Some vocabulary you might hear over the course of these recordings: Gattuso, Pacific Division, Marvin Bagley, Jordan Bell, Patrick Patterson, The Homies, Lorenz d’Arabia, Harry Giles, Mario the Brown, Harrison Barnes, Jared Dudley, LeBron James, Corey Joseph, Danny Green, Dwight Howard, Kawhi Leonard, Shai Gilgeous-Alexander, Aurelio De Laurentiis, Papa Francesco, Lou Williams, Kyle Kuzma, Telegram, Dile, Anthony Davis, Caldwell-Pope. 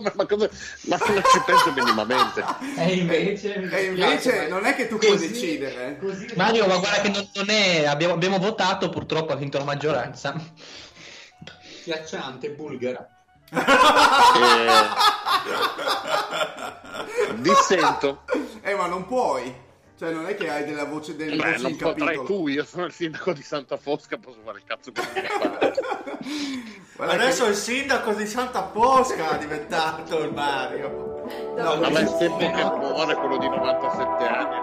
ma non ci penso minimamente. E invece non è che tu puoi decidere. Mario, ma guarda che non è, abbiamo votato, purtroppo ha vinto la maggioranza. Schiacciante, bulgara. Dissento. Ma non puoi. Cioè non è che hai della voce del non in capitolo. Tu, io sono il sindaco di Santa Fosca, posso fare il cazzo che voglio. Adesso il sindaco di Santa Fosca è diventato il Mario. No, ma è sempre che muore quello di 97 anni.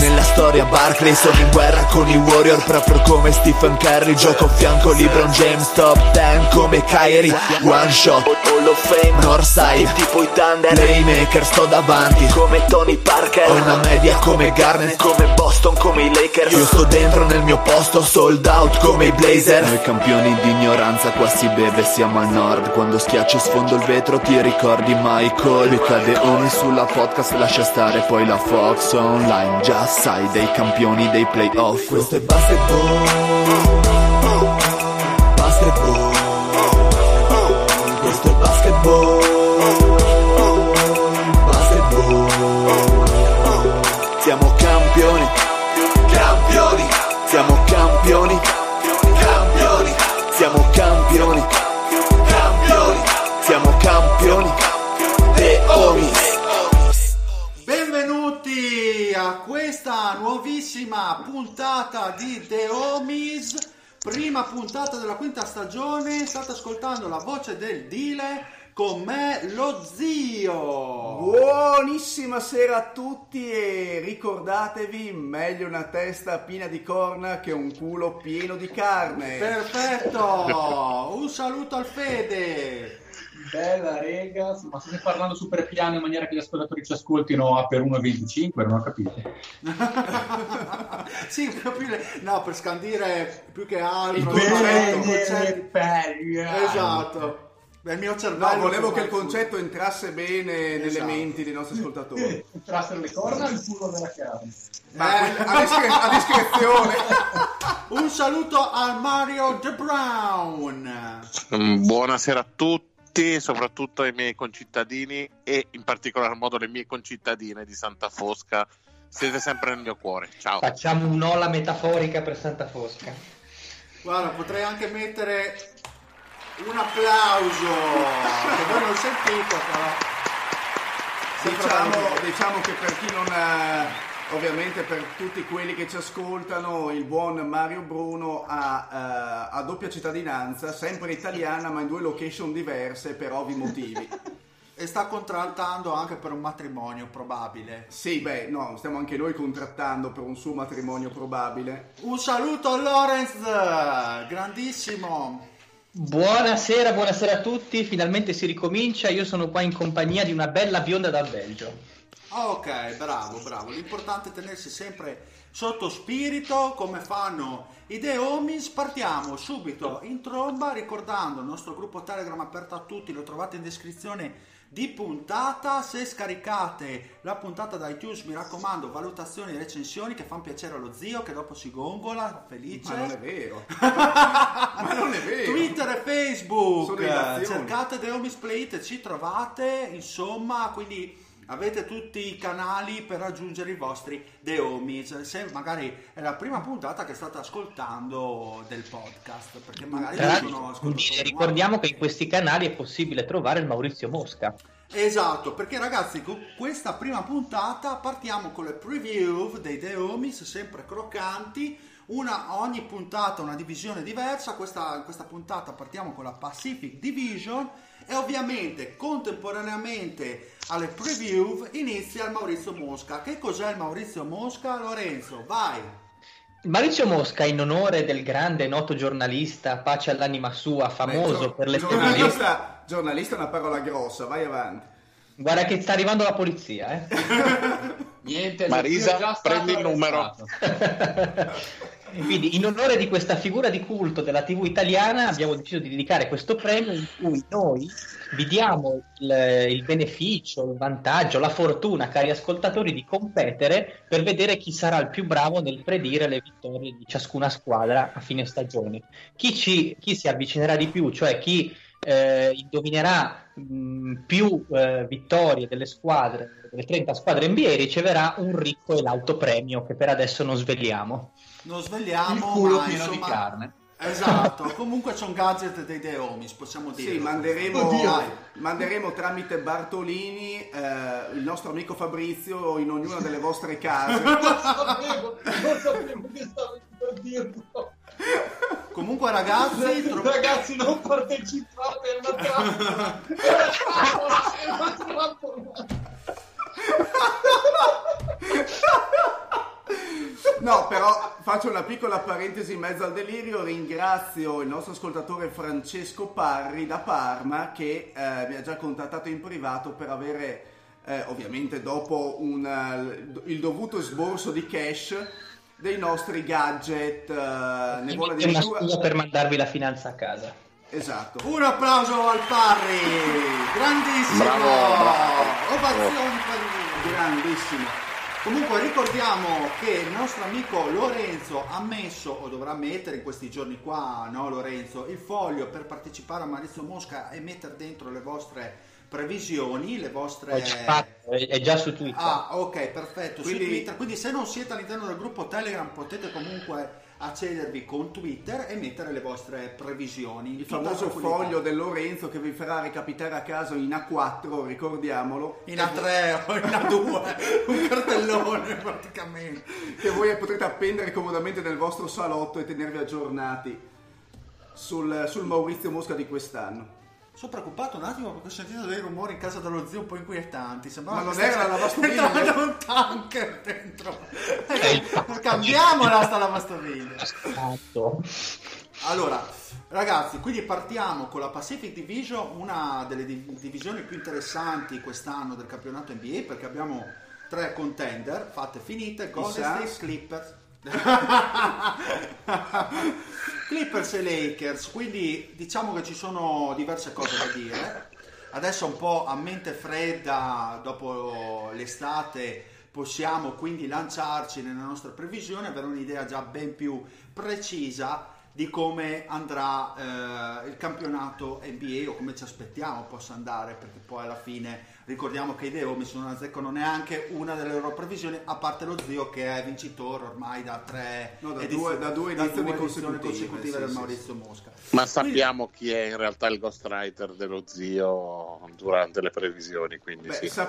Nella storia Barkley, sono in guerra con i Warrior, proprio come Stephen Curry. Gioco a fianco LeBron James, top 10 come Kyrie. One shot, Hall of Fame, Northside, tipo i Thunder. Playmaker, sto davanti, come Tony Parker. Ho una media come Garnett, come Boston, come i Lakers. Io sto dentro nel mio posto, sold out come i Blazer. Noi campioni di ignoranza, qua si beve, siamo al nord. Quando schiacci sfondo il vetro ti ricordi Michael. Mi cade Oni sulla podcast, lascia stare poi la Fox online. Già sai dei campioni dei playoff. Questo è basketball, basketball. Questo è basketball, basketball. Siamo campioni, campioni. Siamo campioni, campioni. Siamo campioni, campioni. Siamo campioni, The Homies. A questa nuovissima puntata di The Homies, prima puntata della quinta stagione, state ascoltando la voce del Dile, con me lo zio. Buonissima sera a tutti e ricordatevi, meglio una testa piena di corna che un culo pieno di carne. Perfetto, un saluto al Fede. Bella rega, ma state parlando super piano in maniera che gli ascoltatori ci ascoltino a per 1,25, non ho capito. Sì, no, per scandire più che altro. Esatto. Beh, il mio cervello. No, volevo che il concetto entrasse bene nelle menti dei nostri ascoltatori. Entrassero le corna e il culo nella carne. A discrezione. Un saluto al Mario The Brown. Buonasera a tutti. Soprattutto ai miei concittadini e in particolar modo le mie concittadine di Santa Fosca, siete sempre nel mio cuore. Ciao. Facciamo un'ola metaforica per Santa Fosca. Guarda, potrei anche mettere un applauso che voi non sentite, però diciamo che per chi non ha... Ovviamente per tutti quelli che ci ascoltano, il buon Mario Bruno ha doppia cittadinanza, sempre italiana ma in due location diverse per ovvi motivi. E sta contrattando anche per un matrimonio probabile. Sì, beh, no, stiamo anche noi contrattando per un suo matrimonio probabile. Un saluto a Lorenz, grandissimo. Buonasera a tutti, finalmente si ricomincia, io sono qua in compagnia di una bella bionda dal Belgio. Ok, bravo, l'importante è tenersi sempre sotto spirito come fanno i The Homies. Partiamo subito in tromba ricordando il nostro gruppo Telegram aperto a tutti, lo trovate in descrizione di puntata. Se scaricate la puntata da iTunes, mi raccomando, valutazioni e recensioni che fanno piacere allo zio che dopo si gongola, felice. Ma non è vero. Twitter e Facebook, cercate The Homies Plate, ci trovate, insomma, quindi... Avete tutti i canali per raggiungere i vostri The Homies. Se magari è la prima puntata che state ascoltando del podcast, perché magari ricordiamo che in questi canali è possibile trovare il Maurizio Mosca. Esatto, perché ragazzi, con questa prima puntata partiamo con le preview dei The Homies, sempre croccanti. Ogni puntata una divisione diversa. Questa puntata partiamo con la Pacific Division. E ovviamente contemporaneamente alle preview inizia il Maurizio Mosca. Che cos'è il Maurizio Mosca? Lorenzo, vai! Il Maurizio Mosca, in onore del grande noto giornalista, pace all'anima sua, famoso per le giornalista è una parola grossa, vai avanti. Guarda che sta arrivando la polizia, eh? Niente, Marisa, prendi il numero. Quindi in onore di questa figura di culto della TV italiana abbiamo deciso di dedicare questo premio in cui noi vi diamo il beneficio, il vantaggio, la fortuna, cari ascoltatori, di competere per vedere chi sarà il più bravo nel predire le vittorie di ciascuna squadra a fine stagione. Chi si avvicinerà di più, cioè chi indovinerà più vittorie delle squadre, delle 30 squadre NBA, riceverà un ricco e lauto premio che per adesso non sveliamo. Non svegliamo, il culo ma, pieno insomma, di carne. Esatto, comunque c'è un gadget dei The Homies, possiamo dire. Sì, manderemo tramite Bartolini il nostro amico Fabrizio in ognuna delle vostre case. Non sapevo che stavo per dirlo. Comunque ragazzi, ragazzi non partecipate, è una trappola. No, però faccio una piccola parentesi in mezzo al delirio. Ringrazio il nostro ascoltatore Francesco Parri da Parma che mi ha già contattato in privato per avere, ovviamente dopo il dovuto esborso di cash, dei nostri gadget. Ne vuole una scusa per mandarvi la finanza a casa. Esatto. Un applauso al Parri, grandissimo. Ovazione per lui, grandissimo. Comunque ricordiamo che il nostro amico Lorenzo ha messo, o dovrà mettere in questi giorni qua, no Lorenzo, il foglio per partecipare a Maurizio Mosca e mettere dentro le vostre previsioni, le vostre... È già su Twitter. Ah, ok, perfetto, quindi... su Twitter. Quindi se non siete all'interno del gruppo Telegram potete comunque accedervi con Twitter e mettere le vostre previsioni. Il famoso foglio del Lorenzo che vi farà recapitare a caso in A4, ricordiamolo, in A3 o in A2, un cartellone praticamente che voi potete appendere comodamente nel vostro salotto e tenervi aggiornati sul Maurizio Mosca di quest'anno. Sono preoccupato un attimo perché ho sentito dei rumori in casa dello zio un po' inquietanti. Sembrava ma non era la lavastoviglie, era un tanker dentro. Cambiamola sta lavastoviglie. Allora ragazzi, quindi partiamo con la Pacific Division, una delle divisioni più interessanti quest'anno del campionato NBA, perché abbiamo tre contender fatte finite. Golden State, Clippers Clippers e Lakers, quindi diciamo che ci sono diverse cose da dire. Adesso un po' a mente fredda, dopo l'estate, possiamo quindi lanciarci nella nostra previsione, avere un'idea già ben più precisa di come andrà il campionato NBA, o come ci aspettiamo possa andare, perché poi alla fine ricordiamo che i The Homies non azzeccano neanche una delle loro previsioni, a parte lo zio che è vincitore ormai da due edizioni consecutive del Maurizio Mosca. Ma sappiamo quindi, chi è in realtà il ghostwriter dello zio durante le previsioni, quindi beh, sì.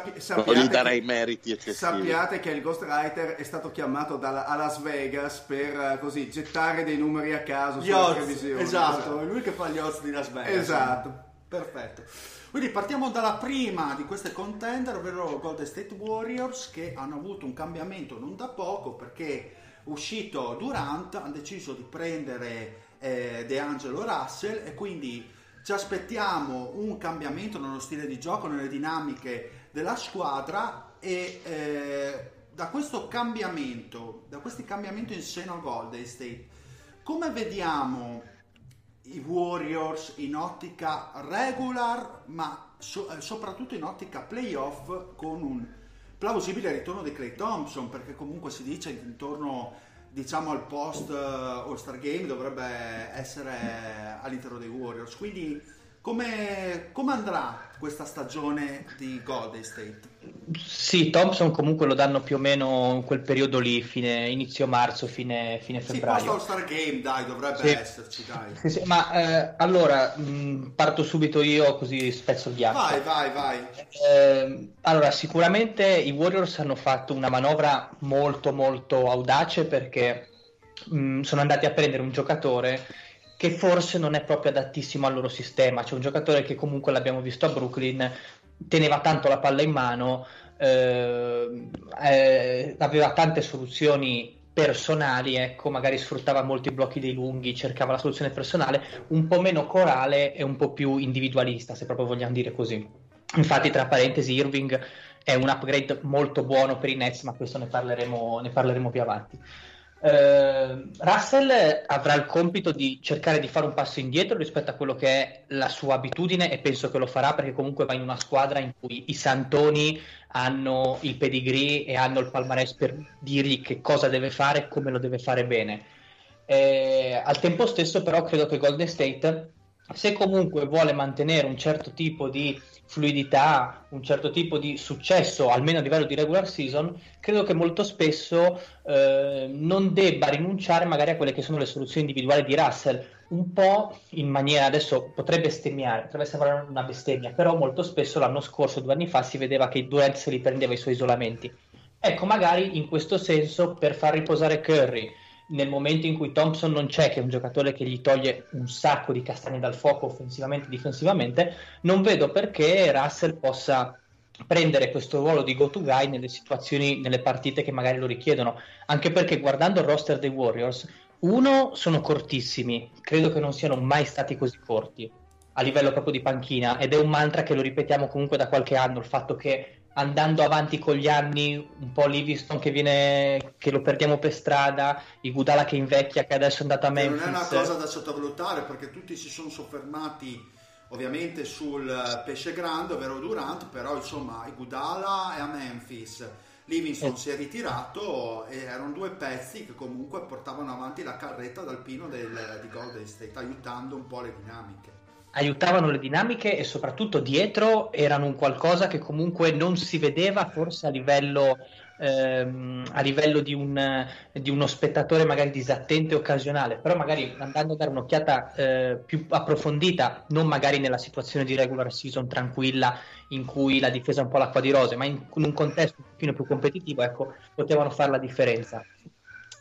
Non gli darei meriti eccessivi. Sappiate che il ghostwriter è stato chiamato a Las Vegas per così gettare dei numeri a caso. Esatto, è lui che fa gli odds di Las Vegas. Esatto, perfetto. Quindi partiamo dalla prima di queste contender, ovvero Golden State Warriors, che hanno avuto un cambiamento non da poco, perché uscito Durant hanno deciso di prendere D'Angelo Russell, e quindi ci aspettiamo un cambiamento nello stile di gioco, nelle dinamiche della squadra, e da questi cambiamenti in seno a Golden State, come vediamo i Warriors in ottica regular, ma soprattutto in ottica playoff, con un plausibile ritorno di Klay Thompson, perché comunque si dice intorno, diciamo, al post All-Star Game dovrebbe essere all'interno dei Warriors. Quindi come andrà questa stagione di Golden State? Sì, Thompson comunque lo danno più o meno in quel periodo lì, inizio marzo, fine febbraio. Sì, post All-Star Game, dai, dovrebbe esserci, dai. Sì. Ma allora, parto subito io così spezzo il ghiaccio. Vai. Allora, sicuramente i Warriors hanno fatto una manovra molto, molto audace, perché sono andati a prendere un giocatore che forse non è proprio adattissimo al loro sistema. C'è un giocatore che comunque l'abbiamo visto a Brooklyn, teneva tanto la palla in mano, aveva tante soluzioni personali, ecco, magari sfruttava molti blocchi dei lunghi, cercava la soluzione personale, un po' meno corale e un po' più individualista, se proprio vogliamo dire così. Infatti, tra parentesi, Irving è un upgrade molto buono per i Nets, ma questo ne parleremo più avanti. Russell avrà il compito di cercare di fare un passo indietro rispetto a quello che è la sua abitudine, e penso che lo farà, perché comunque va in una squadra in cui i Santoni hanno il pedigree e hanno il palmarès per dirgli che cosa deve fare e come lo deve fare bene. Al tempo stesso però credo che Golden State, se comunque vuole mantenere un certo tipo di fluidità, un certo tipo di successo almeno a livello di regular season, credo che molto spesso non debba rinunciare magari a quelle che sono le soluzioni individuali di Russell, un po' in maniera, adesso potrebbe sembrare una bestemmia, però molto spesso l'anno scorso, 2 anni fa, si vedeva che Durant se li prendeva i suoi isolamenti. Ecco, magari in questo senso, per far riposare Curry nel momento in cui Thompson non c'è, che è un giocatore che gli toglie un sacco di castagne dal fuoco offensivamente e difensivamente, non vedo perché Russell possa prendere questo ruolo di go to guy nelle situazioni, nelle partite che magari lo richiedono, anche perché guardando il roster dei Warriors, sono cortissimi, credo che non siano mai stati così corti a livello proprio di panchina, ed è un mantra che lo ripetiamo comunque da qualche anno, il fatto che andando avanti con gli anni, un po' Livingston che lo perdiamo per strada, Iguodala che invecchia, che adesso è andato a Memphis. Non è una cosa da sottovalutare, perché tutti si sono soffermati ovviamente sul pesce grande, ovvero Durant, però insomma Iguodala è a Memphis, Livingston si è ritirato, e erano 2 pezzi che comunque portavano avanti la carretta d'alpino di Golden State, aiutando un po' le dinamiche. Aiutavano le dinamiche, e soprattutto dietro erano un qualcosa che comunque non si vedeva forse a livello di uno spettatore magari disattente, occasionale, però magari andando a dare un'occhiata più approfondita, non magari nella situazione di regular season tranquilla in cui la difesa è un po' l'acqua di rose, ma in un contesto un pochino più competitivo, ecco, potevano fare la differenza.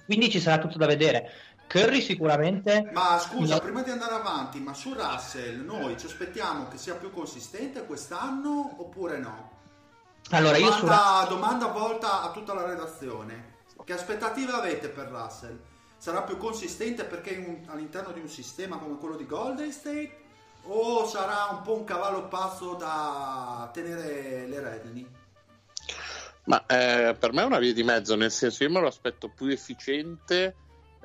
Quindi ci sarà tutto da vedere. Curry sicuramente. Ma scusa, prima di andare avanti, ma su Russell noi ci aspettiamo che sia più consistente quest'anno oppure no? Allora, domanda volta a tutta la redazione: che aspettative avete per Russell? Sarà più consistente perché all'interno di un sistema come quello di Golden State, o sarà un po' un cavallo pazzo da tenere le redini? Ma per me è una via di mezzo, nel senso, io me lo aspetto più efficiente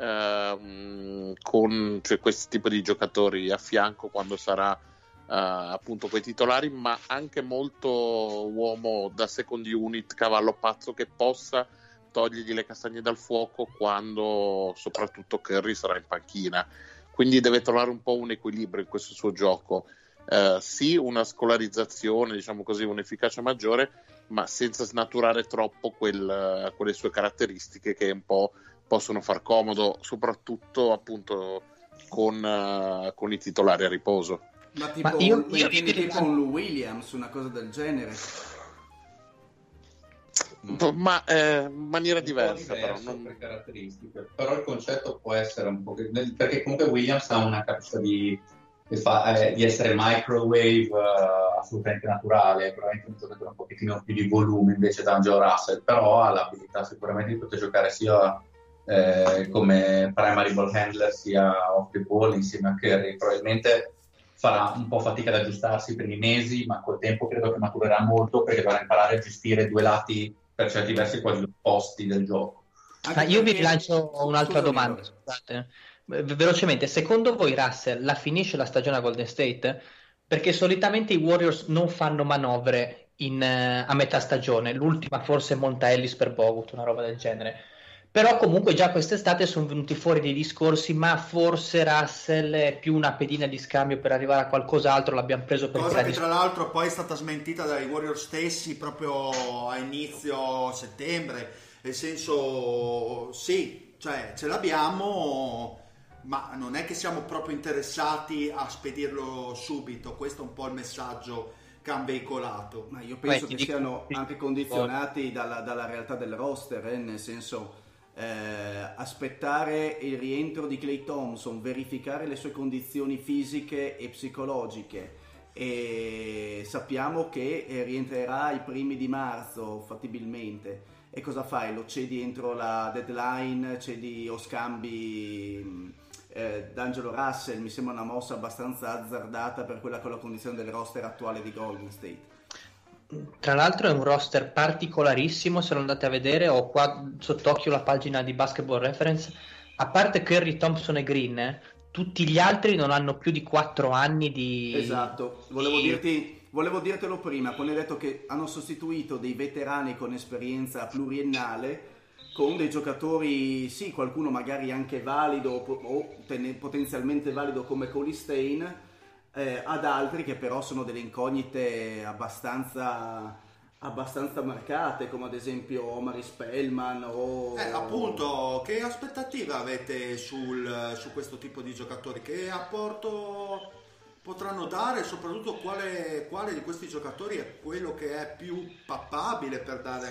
con questo tipo di giocatori a fianco quando sarà appunto coi titolari, ma anche molto uomo da second unit, cavallo pazzo che possa togliergli le castagne dal fuoco quando soprattutto Curry sarà in panchina. Quindi deve trovare un po' un equilibrio in questo suo gioco, sì, una scolarizzazione, diciamo così, un'efficacia maggiore, ma senza snaturare troppo quelle sue caratteristiche che è un po' possono far comodo, soprattutto appunto con i titolari a riposo. Ma tipo un Lou Williams, una cosa del genere? Ma in maniera diversa, però non per caratteristiche. Però il concetto può essere un po', perché comunque Williams ha una capacità di essere microwave assolutamente naturale, probabilmente un giocatore un pochettino più di volume invece D'Angelo Russell, però ha l'abilità sicuramente di poter giocare sia come primary ball handler sia off the ball insieme a Curry. Probabilmente farà un po' fatica ad aggiustarsi i primi mesi, ma col tempo credo che maturerà molto, perché dovrà imparare a gestire 2 lati per certi versi quasi opposti del gioco. Io vi lancio un'altra domanda, scusate, velocemente. Secondo voi Russell la finisce la stagione a Golden State? Perché solitamente i Warriors non fanno manovre a metà stagione, l'ultima forse Monta Ellis per Bogut, una roba del genere. Però comunque già quest'estate sono venuti fuori dei discorsi, ma forse Russell è più una pedina di scambio per arrivare a qualcos'altro, l'abbiamo preso per cosa che tra l'altro poi è stata smentita dai Warriors stessi proprio a inizio settembre, nel senso sì, cioè ce l'abbiamo, ma non è che siamo proprio interessati a spedirlo subito. Questo è un po' il messaggio che hanno veicolato. Ma io penso che siano anche condizionati dalla realtà del roster, nel senso, aspettare il rientro di Klay Thompson, verificare le sue condizioni fisiche e psicologiche, e sappiamo che rientrerà i primi di marzo fattibilmente, e cosa fai? Lo cedi entro la deadline, cedi o scambi D'Angelo Russell? Mi sembra una mossa abbastanza azzardata per quella che è la condizione del roster attuale di Golden State. Tra l'altro è un roster particolarissimo, se lo andate a vedere, ho qua sott'occhio la pagina di Basketball Reference, a parte Curry, Thompson e Green, tutti gli altri non hanno più di 4 anni di... Esatto, volevo dirtelo prima, quando hai detto che hanno sostituito dei veterani con esperienza pluriennale con dei giocatori, sì, qualcuno magari anche valido o potenzialmente valido come Colin Stein, ad altri che però sono delle incognite abbastanza marcate, come ad esempio Omari Spellman o... appunto, che aspettativa avete su questo tipo di giocatori? Che apporto potranno dare? Soprattutto quale di questi giocatori è quello che è più papabile per dare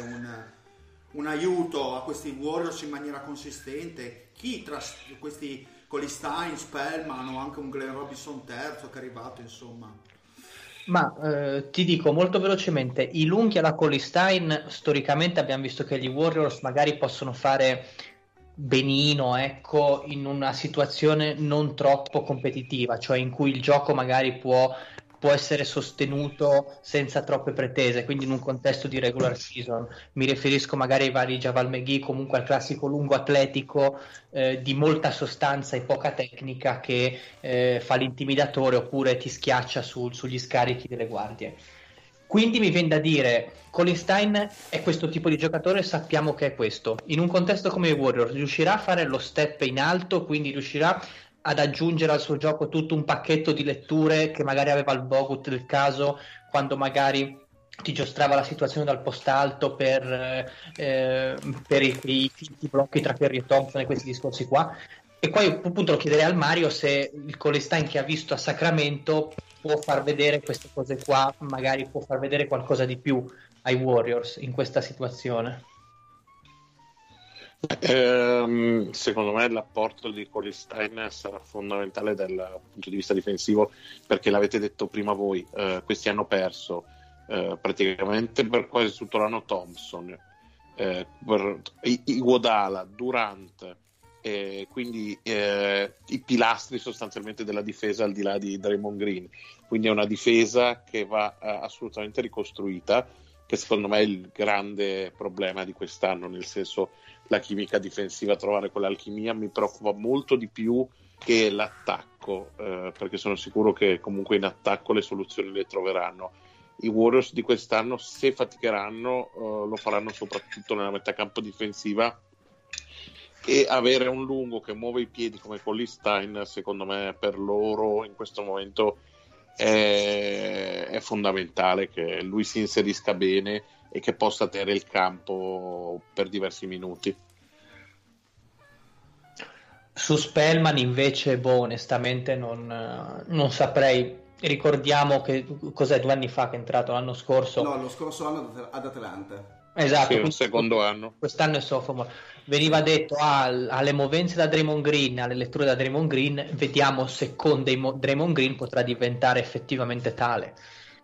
un aiuto a questi Warriors in maniera consistente? Chi tra questi Colin Stein, Spellman o anche un Glenn Robinson terzo che è arrivato, insomma? Ma ti dico molto velocemente, i lunghi alla Colin Stein storicamente abbiamo visto che gli Warriors magari possono fare benino, ecco, in una situazione non troppo competitiva, cioè in cui il gioco magari può essere sostenuto senza troppe pretese, quindi in un contesto di regular season. Mi riferisco magari ai vari Javal McGee, comunque al classico lungo atletico di molta sostanza e poca tecnica che fa l'intimidatore oppure ti schiaccia sugli scarichi delle guardie. Quindi mi viene da dire, Colin Stein è questo tipo di giocatore, sappiamo che è questo. In un contesto come i Warriors riuscirà a fare lo step in alto, quindi riuscirà ad aggiungere al suo gioco tutto un pacchetto di letture che magari aveva il Bogut del caso, quando magari ti giostrava la situazione dal post alto per i blocchi tra Curry e Thompson e questi discorsi qua. E poi appunto lo chiederei al Mario se il Colin Stein che ha visto a Sacramento può far vedere queste cose qua, magari può far vedere qualcosa di più ai Warriors in questa situazione. Secondo me l'apporto di Colin Stein sarà fondamentale dal punto di vista difensivo, perché l'avete detto prima voi, questi hanno perso praticamente per quasi tutto l'anno Thompson, per Iguodala, Durant, quindi i pilastri sostanzialmente della difesa al di là di Draymond Green. Quindi è una difesa che va assolutamente ricostruita, che secondo me è il grande problema di quest'anno, nel senso la chimica difensiva, trovare quell'alchimia mi preoccupa molto di più che l'attacco, perché sono sicuro che comunque in attacco le soluzioni le troveranno. I Warriors di quest'anno, se faticheranno, lo faranno soprattutto nella metà campo difensiva, e avere un lungo che muove i piedi come Colin Stein, secondo me per loro in questo momento è fondamentale, che lui si inserisca bene e che possa tenere il campo per diversi minuti. Su Spellman invece onestamente non saprei. Ricordiamo che cos'è, 2 anni fa che è entrato, l'anno scorso? No, lo scorso anno ad Atlanta. Esatto, sì, il secondo anno. Quest'anno è sophomore. Veniva detto alle movenze da Draymond Green, alle letture da Draymond Green, vediamo se con Draymond Green potrà diventare effettivamente tale.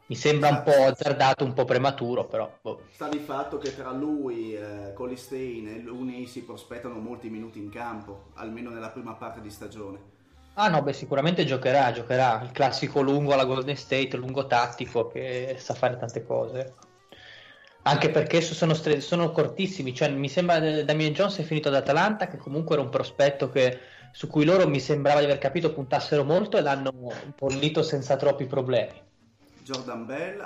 Mi sembra un po' azzardato, un po' prematuro, però. Sta di fatto che tra lui, Colin Stein e Looney si prospettano molti minuti in campo, almeno nella prima parte di stagione. Ah no, beh, sicuramente giocherà, il classico lungo alla Golden State, lungo tattico che sa fare tante cose. Anche perché sono cortissimi, cioè mi sembra Damian Jones è finito ad Atalanta, che comunque era un prospetto su cui loro mi sembrava di aver capito puntassero molto, e l'hanno bollito senza troppi problemi. Jordan Bell,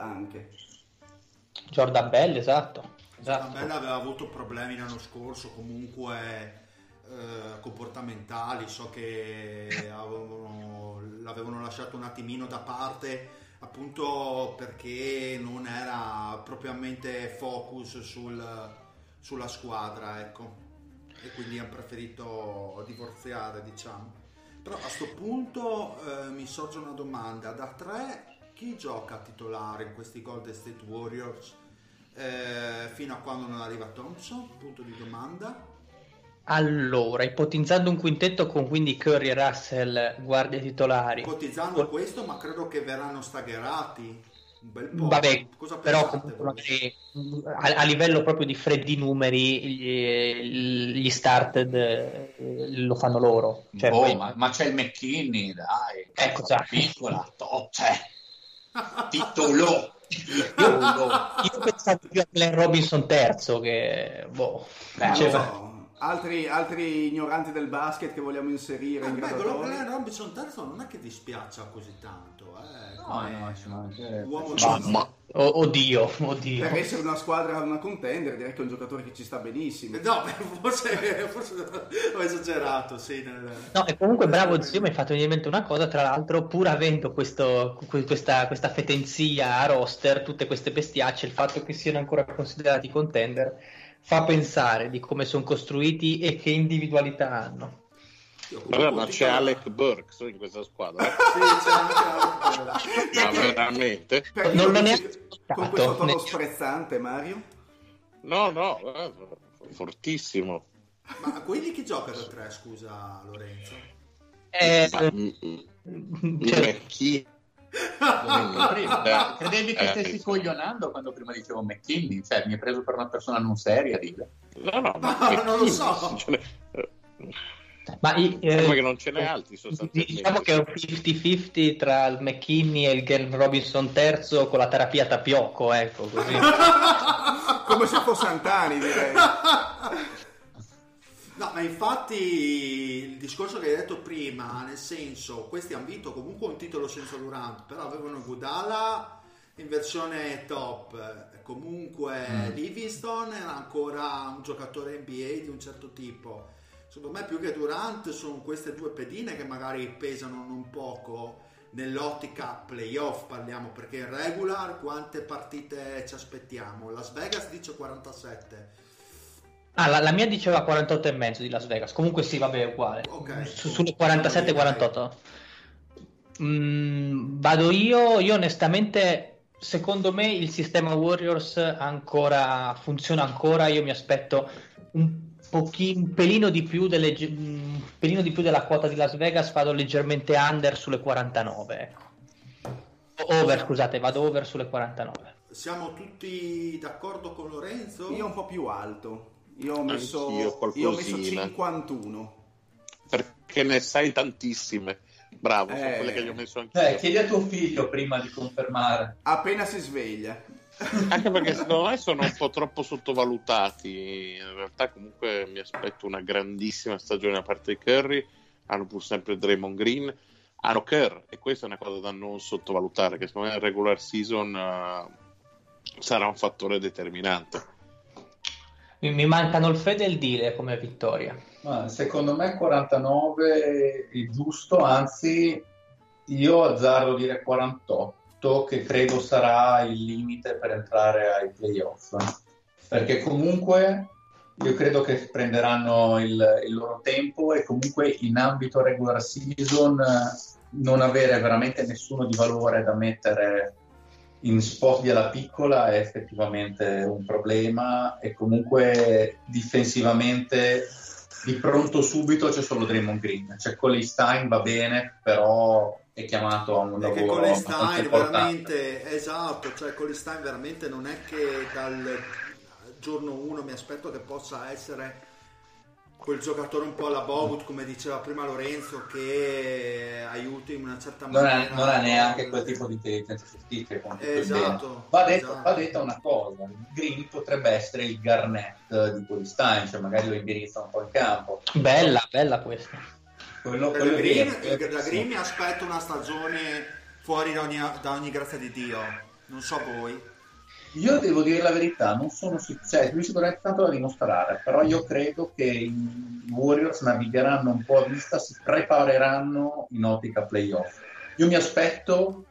esatto. Jordan Bell aveva avuto problemi l'anno scorso comunque comportamentali, so che l'avevano lasciato un attimino da parte, appunto perché non era propriamente focus sulla squadra, ecco, e quindi hanno preferito divorziare, diciamo. Però a sto punto mi sorge una domanda: da 3 chi gioca a titolare in questi Golden State Warriors fino a quando non arriva Thompson? Punto di domanda. Allora, ipotizzando un quintetto con quindi Curry e Russell guardie titolari. Ipotizzando questo, ma credo che verranno stagherati un bel po'. Vabbè, cosa però comunque a livello proprio di freddi numeri gli started lo fanno loro. Cioè, poi... ma c'è il McKinney, dai. Ecco, già. Piccola, top, cioè. Titolo. Io pensavo più a Glenn Robinson terzo che altri ignoranti del basket che vogliamo inserire in quello Glenn Robinson terzo non è che ti spiaccia così tanto oddio per essere una squadra, una contender, direi che è un giocatore che ci sta benissimo. No, forse ho esagerato, sì. No, e comunque bravo zio, mi hai fatto venire in mente una cosa, tra l'altro, pur avendo questa fetenzia a roster, tutte queste bestiacce, il fatto che siano ancora considerati contender fa pensare di come sono costruiti e che individualità hanno. Vabbè, ma c'è Alec Burks in questa squadra. Sì, c'è anche veramente. Non lo ne con questo tono sprezzante, Mario? No, fortissimo. Ma quelli che gioca da tre, scusa Lorenzo? Credevi che stessi coglionando quando prima dicevo McKinney? Cioè, mi hai preso per una persona non seria, dico. No, non lo so. Ma che non ce n'è altri sostanzialmente. Diciamo che è un 50-50 tra il McKinney e il Glenn Robinson terzo con la terapia tapiocco, ecco, così. Come se fosse Sant'Ani, direi. No, ma infatti il discorso che hai detto prima, nel senso, questi hanno vinto comunque un titolo senza Durant, però avevano Iguodala in versione top, comunque Livingston era ancora un giocatore NBA di un certo tipo. Secondo me più che Durant sono queste due pedine che magari pesano non poco nell'ottica playoff, parliamo, perché in regular quante partite ci aspettiamo? Las Vegas dice 47. La mia diceva 48 e mezzo di Las Vegas, comunque sì, vabbè, è uguale, okay. Sulle 47-48 vado io onestamente. Secondo me il sistema Warriors ancora funziona ancora, io mi aspetto un pelino di più della quota di Las Vegas, vado leggermente under sulle 49. Vado over sulle 49. Siamo tutti d'accordo con Lorenzo? Io un po' più alto. Io ho messo 51. Perché ne sai tantissime. Bravo, sono quelle che gli ho messo anch'io. Chiedi a tuo figlio prima di confermare. Appena si sveglia. Anche perché secondo me sono un po' troppo sottovalutati. In realtà comunque mi aspetto una grandissima stagione da parte di Curry. Hanno pur sempre Draymond Green, hanno Kerr, e questa è una cosa da non sottovalutare, che secondo me nel regular season sarà un fattore determinante. Mi mancano il Fede e il Dile come vittoria. Secondo me 49 è giusto, anzi io azzardo dire 48, che credo sarà il limite per entrare ai playoff, perché comunque io credo che prenderanno il loro tempo, e comunque in ambito regular season non avere veramente nessuno di valore da mettere in spot alla piccola è effettivamente un problema, e comunque difensivamente di pronto subito c'è solo Draymond Green, cioè Colin Stein va bene, però è chiamato a un lavoro Colin Stein veramente, esatto, cioè Colin Stein veramente non è che dal giorno 1 mi aspetto che possa essere quel giocatore un po' alla Bogut, come diceva prima Lorenzo, che aiuti in una certa maniera. Non ha neanche quel tipo di intelligenza sostituita. Esatto. Va detta una cosa: Green potrebbe essere il Garnett di Colin Stein, cioè magari lo indirizza un po' in campo. Bella questa. Da Green mi aspetto una stagione fuori da ogni grazia di Dio, non so voi. Io devo dire la verità, non sono successo, lui sicuramente tanto da dimostrare, però io credo che i Warriors navigheranno un po' a vista, si prepareranno in ottica playoff. Io mi aspetto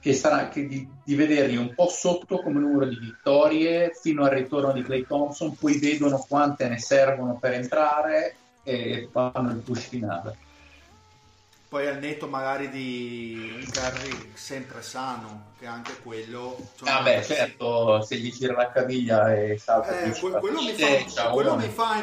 che sarà anche di vederli un po' sotto come numero di vittorie fino al ritorno di Klay Thompson, poi vedono quante ne servono per entrare e fanno il push finale. Poi al netto magari di Curry sempre sano, che anche quello... Cioè certo, se gli gira la caviglia e salta... Quello mi fa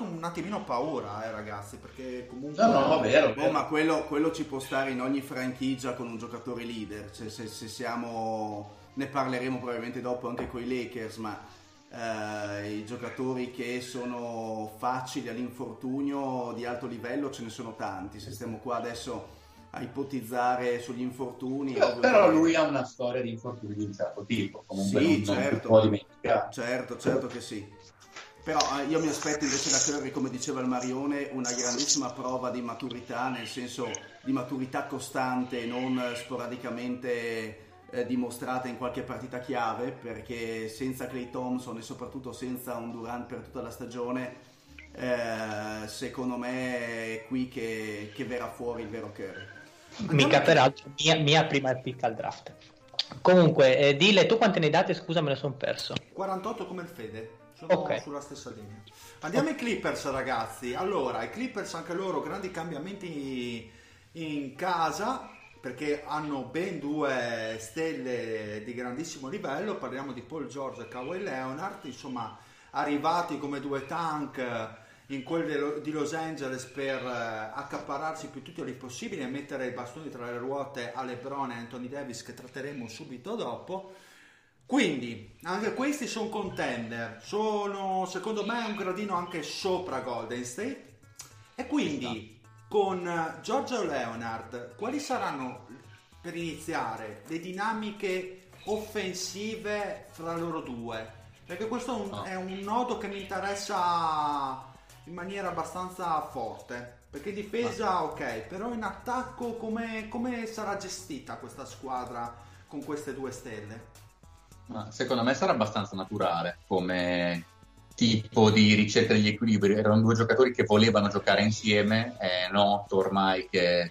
un attimino paura, ragazzi, perché comunque... No, vero. Ma quello ci può stare in ogni franchigia con un giocatore leader, cioè, se siamo... Ne parleremo probabilmente dopo anche con i Lakers, ma... I giocatori che sono facili all'infortunio di alto livello ce ne sono tanti. Se stiamo qua adesso a ipotizzare sugli infortuni. Però lui ha una storia di infortuni di un certo tipo, comunque sì, non, certo, non si può certo che sì. Però io mi aspetto invece da Curry, come diceva il Marione, una grandissima prova di maturità, nel senso di maturità costante, non sporadicamente dimostrata in qualche partita chiave, perché senza Klay Thompson e soprattutto senza un Durant per tutta la stagione, secondo me è qui che verrà fuori il vero Curry. Mica peraltro mia prima pick al draft. Comunque, Dile, tu quante ne date? Scusa, me ne sono perso. 48 come il Fede. Sono okay, sulla stessa linea. Andiamo ai Clippers, ragazzi. Allora, i Clippers, anche loro grandi cambiamenti in casa, perché hanno ben due stelle di grandissimo livello. Parliamo di Paul George e Kawhi Leonard, insomma, arrivati come due tank in quel di Los Angeles per accaparrarsi più titoli possibili e mettere i bastoni tra le ruote a LeBron e Anthony Davis, che tratteremo subito dopo. Quindi anche questi sono contender, sono secondo me un gradino anche sopra Golden State, e quindi con Giorgio Leonard quali saranno, per iniziare, le dinamiche offensive fra loro due? Perché questo è un nodo che mi interessa in maniera abbastanza forte, perché in difesa ok, però in attacco come sarà gestita questa squadra con queste due stelle? Secondo me sarà abbastanza naturale come tipo di ricerca degli equilibri. Erano due giocatori che volevano giocare insieme, è noto ormai che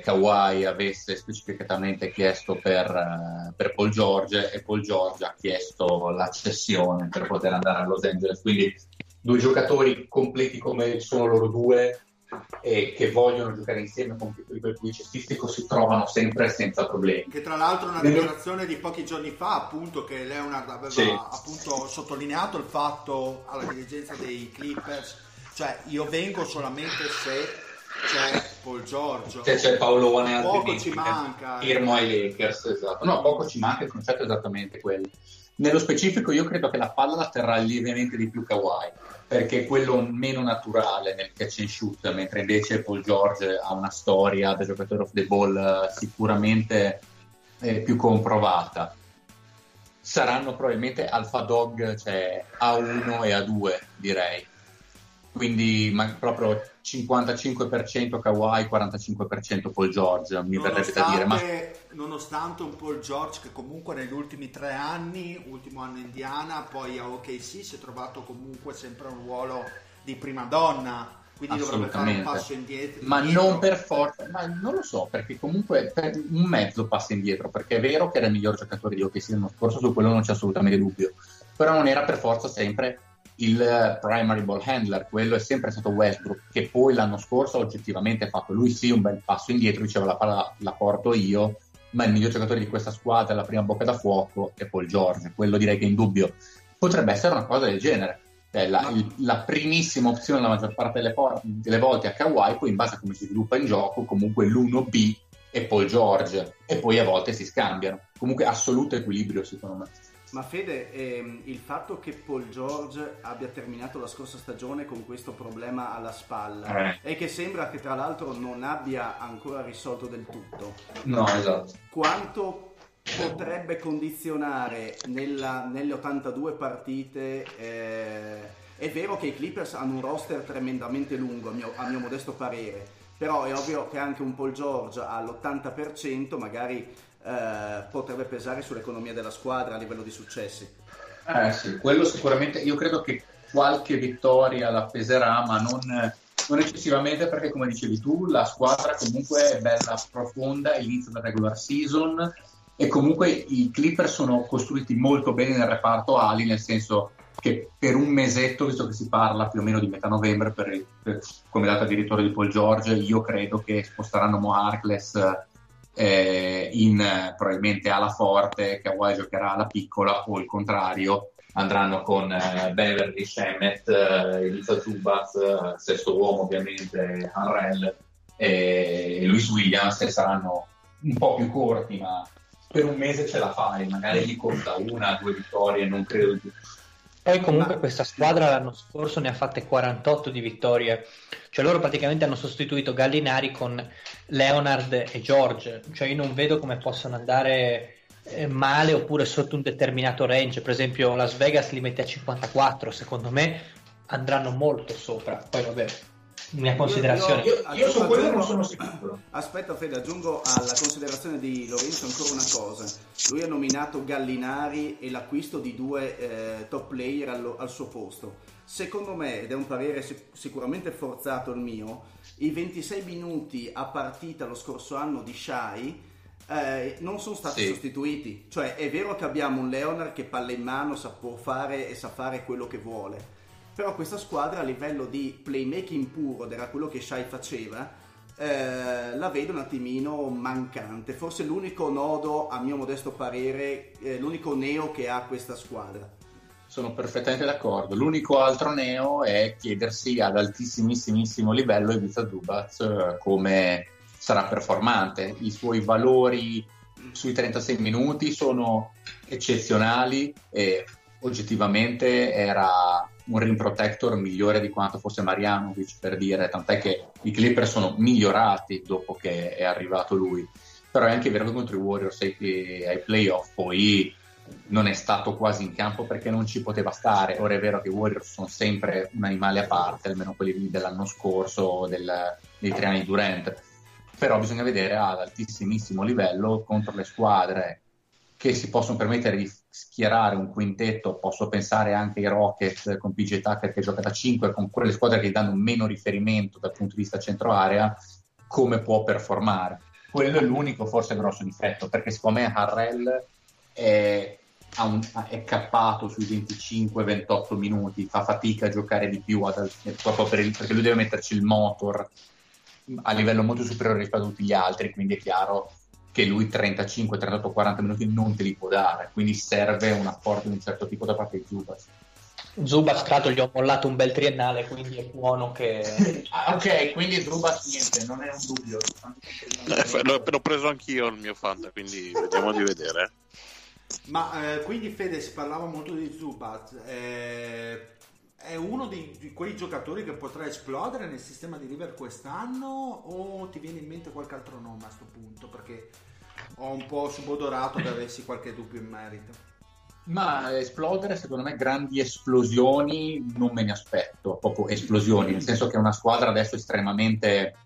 Kawhi avesse specificatamente chiesto per Paul George, e Paul George ha chiesto la cessione per poter andare a Los Angeles, quindi due giocatori completi come sono loro due e che vogliono giocare insieme, con il perfil cestistico si trovano sempre senza problemi. Che tra l'altro è una dichiarazione di pochi giorni fa, appunto, che Leonard aveva appunto sottolineato il fatto alla dirigenza dei Clippers, cioè io vengo solamente se c'è Paul George, se c'è Paolo One, poco ci manca, firmo ai Lakers, esatto. No, poco ci manca, il concetto è esattamente quello. Nello specifico io credo che la palla la terrà lievemente di più Kawhi, perché è quello meno naturale nel catch and shoot, mentre invece Paul George ha una storia da giocatore off the ball sicuramente più comprovata. Saranno probabilmente alpha dog, cioè A1 e A2 direi, quindi proprio 55% Kawhi, 45% Paul George, mi verrebbe da dire. Ma nonostante un Paul George che comunque negli ultimi 3 anni, ultimo anno Indiana, poi a OKC, si è trovato comunque sempre un ruolo di prima donna, quindi dovrebbe fare un passo indietro. Ma non per forza, ma non lo so, perché comunque per un mezzo passo indietro, perché è vero che era il miglior giocatore di OKC l'anno scorso, su quello non c'è assolutamente dubbio, però non era per forza sempre il primary ball handler, quello è sempre stato Westbrook, che poi l'anno scorso oggettivamente ha fatto lui sì un bel passo indietro, diceva la palla la porto io, ma il miglior giocatore di questa squadra, la prima bocca da fuoco, è Paul George, quello direi che è in dubbio. Potrebbe essere una cosa del genere, la primissima opzione la maggior parte delle volte a Kawhi, poi in base a come si sviluppa in gioco comunque l'1B è Paul George, e poi a volte si scambiano, comunque assoluto equilibrio secondo me. Ma Fede, il fatto che Paul George abbia terminato la scorsa stagione con questo problema alla spalla e che sembra che tra l'altro non abbia ancora risolto del tutto, no, esatto, quanto potrebbe condizionare nelle 82 partite? È vero che i Clippers hanno un roster tremendamente lungo, a mio modesto parere, però è ovvio che anche un Paul George all'80% magari potrebbe pesare sull'economia della squadra a livello di successi. Sì, quello sicuramente. Io credo che qualche vittoria la peserà, ma non eccessivamente, perché come dicevi tu la squadra comunque è bella profonda, inizia la regular season, e comunque i Clippers sono costruiti molto bene nel reparto ali, nel senso che per un mesetto, visto che si parla più o meno di metà novembre per come data di ritorno di Paul George, io credo che sposteranno Mo Harkless probabilmente ala forte, Kawhi giocherà alla piccola, o il contrario, andranno con Beverly, Shemet, Ivica Zubac, sesto uomo ovviamente Harrell e Louis Williams, e saranno un po' più corti, ma per un mese ce la fai, magari gli conta 1-2 vittorie, non credo più. Poi comunque questa squadra l'anno scorso ne ha fatte 48 di vittorie, cioè loro praticamente hanno sostituito Gallinari con Leonard e George, cioè io non vedo come possono andare male oppure sotto un determinato range. Per esempio Las Vegas li mette a 54, secondo me andranno molto sopra. Poi vabbè, mia considerazione, io su quello non sono sicuro. Aspetta Fede, aggiungo alla considerazione di Lorenzo ancora una cosa. Lui ha nominato Gallinari e l'acquisto di due top player al suo posto. Secondo me, ed è un parere sicuramente forzato il mio, i 26 minuti a partita lo scorso anno di Shai non sono stati sostituiti. Cioè è vero che abbiamo un Leonard che palla in mano può fare e sa fare quello che vuole, però questa squadra a livello di playmaking puro, ed era quello che Shai faceva, la vedo un attimino mancante. Forse l'unico nodo, a mio modesto parere, l'unico neo che ha questa squadra. Sono perfettamente d'accordo. L'unico altro neo è chiedersi ad altissimissimissimo livello Ivica Zubac come sarà performante. I suoi valori sui 36 minuti sono eccezionali e oggettivamente era un rim protector migliore di quanto fosse Marjanovic, per dire, tant'è che i Clippers sono migliorati dopo che è arrivato lui. Però è anche vero che contro i Warriors ai playoff poi non è stato quasi in campo perché non ci poteva stare. Ora è vero che i Warriors sono sempre un animale a parte, almeno quelli dell'anno scorso, dei 3 anni Durant, però bisogna vedere ad altissimissimo livello contro le squadre che si possono permettere di schierare un quintetto. Posso pensare anche ai Rockets con PJ Tucker che gioca da 5, con quelle squadre che danno meno riferimento dal punto di vista centro area, come può performare. Quello è l'unico forse grosso difetto, perché secondo me Harrell è cappato sui 25-28 minuti, fa fatica a giocare di più proprio perché lui deve metterci il motor a livello molto superiore rispetto a tutti gli altri, quindi è chiaro che lui 35, 38, 40 minuti non te li può dare, quindi serve un apporto di un certo tipo da parte di Zubac. Zubac, stato gli ho mollato un bel triennale, quindi è buono che... ok, quindi Zubac niente, non è un dubbio. L'ho preso anch'io il mio fan, quindi vediamo di vedere. Ma quindi Fede, si parlava molto di Zubac, è uno di quei giocatori che potrà esplodere nel sistema di River quest'anno, o ti viene in mente qualche altro nome a sto punto? Perché ho un po' subodorato ad avessi qualche dubbio in merito. Ma esplodere, secondo me grandi esplosioni non me ne aspetto, proprio esplosioni, nel senso che è una squadra adesso estremamente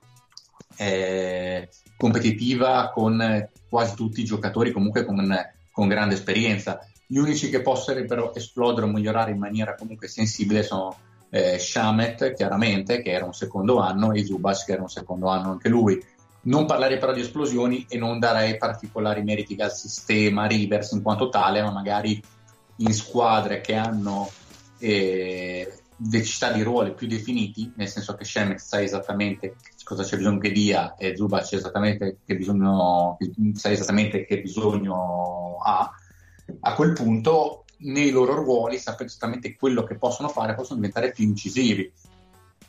competitiva, con quasi tutti i giocatori comunque con grande esperienza. Gli unici che possono esplodere o migliorare in maniera comunque sensibile sono Shamet, chiaramente, che era un secondo anno, e Zubac, che era un secondo anno anche lui. Non parlare però di esplosioni, e non darei particolari meriti al sistema Rivers in quanto tale, ma magari in squadre che hanno decità di ruoli più definiti, nel senso che Shamet sa esattamente cosa c'è bisogno che dia, e Zubac sa esattamente che bisogno ha. A quel punto, nei loro ruoli, sapendo esattamente quello che possono fare, possono diventare più incisivi.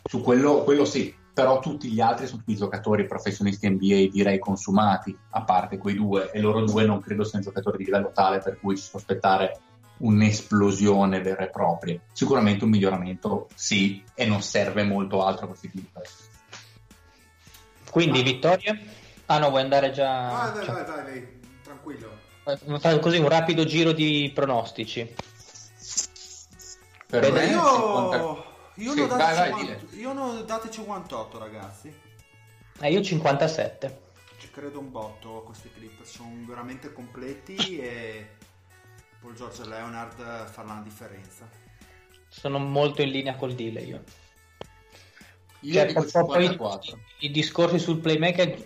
Su quello sì, però tutti gli altri sono tutti giocatori professionisti NBA, direi consumati, a parte quei due, e loro due non credo siano giocatori di livello tale per cui ci si può aspettare un'esplosione vera e propria. Sicuramente un miglioramento sì, e non serve molto altro a questi Clippers. Quindi vittoria? Ah no, vuoi andare già? Vai, tranquillo. Così un rapido giro di pronostici. Per me io ne ho date 58 ragazzi, e io 57. Ci credo un botto a questi clip, sono veramente completi e Paul George e Leonard fanno la differenza. Sono molto in linea col deal. Io dico 54. I discorsi sul playmaking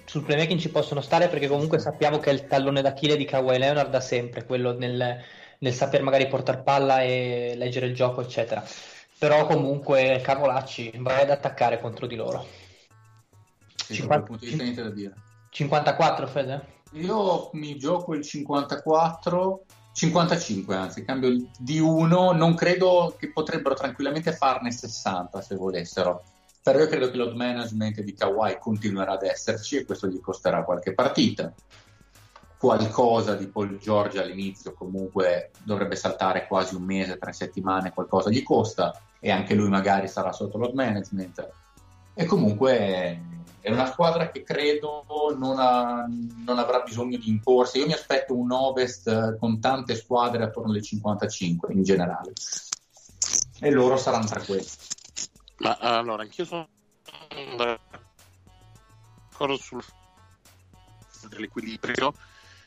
ci possono stare, perché comunque sappiamo che è il tallone d'Achille di Kawhi Leonard da sempre, quello nel saper magari portare palla e leggere il gioco eccetera, però comunque cavolacci, vai ad attaccare contro di loro. Sì, 50 da dire. 54 Fede? Io mi gioco il 55, anzi cambio di uno. Non credo che potrebbero tranquillamente farne 60 se volessero, però io credo che load management di Kawhi continuerà ad esserci e questo gli costerà qualche partita. qualcosa di Paul George all'inizio, comunque dovrebbe saltare quasi un mese, 3 settimane, qualcosa gli costa, e anche lui magari sarà sotto load management. E comunque è una squadra che credo non avrà bisogno di imporsi. Io mi aspetto un Ovest con tante squadre attorno alle 55 in generale, e loro saranno tra questi. Ma allora anch'io sono d'accordo sul dell'equilibrio.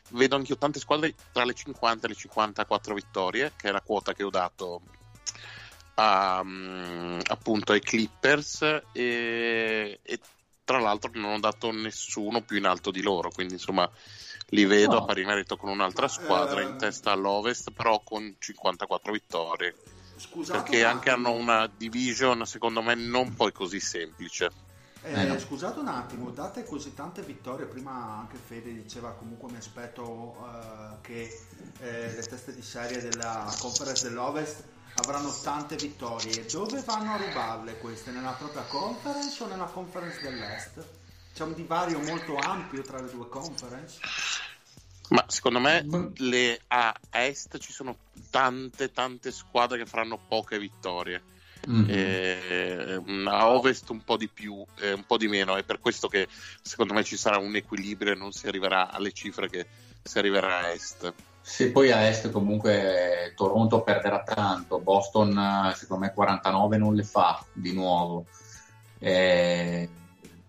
Vedo anch'io tante squadre tra le 50 e le 54 vittorie, che è la quota che ho dato appunto ai Clippers, e tra l'altro non ho dato nessuno più in alto di loro, quindi insomma li vedo a pari merito con un'altra squadra in testa all'Ovest, però con 54 vittorie. Scusate, perché anche hanno una division secondo me non poi così semplice. No. Scusate un attimo, date così tante vittorie, prima anche Fede diceva comunque mi aspetto che le teste di serie della Conference dell'Ovest avranno tante vittorie. Dove vanno a rubarle queste? Nella propria Conference o nella Conference dell'Est? C'è un divario molto ampio tra le due Conference? Ma secondo me le a Est ci sono tante squadre che faranno poche vittorie. Mm-hmm. A Ovest un po' di più, un po' di meno, è per questo che secondo me ci sarà un equilibrio e non si arriverà alle cifre che si arriverà a Est. Sì, poi a Est comunque Toronto perderà tanto, Boston secondo me 49 non le fa di nuovo,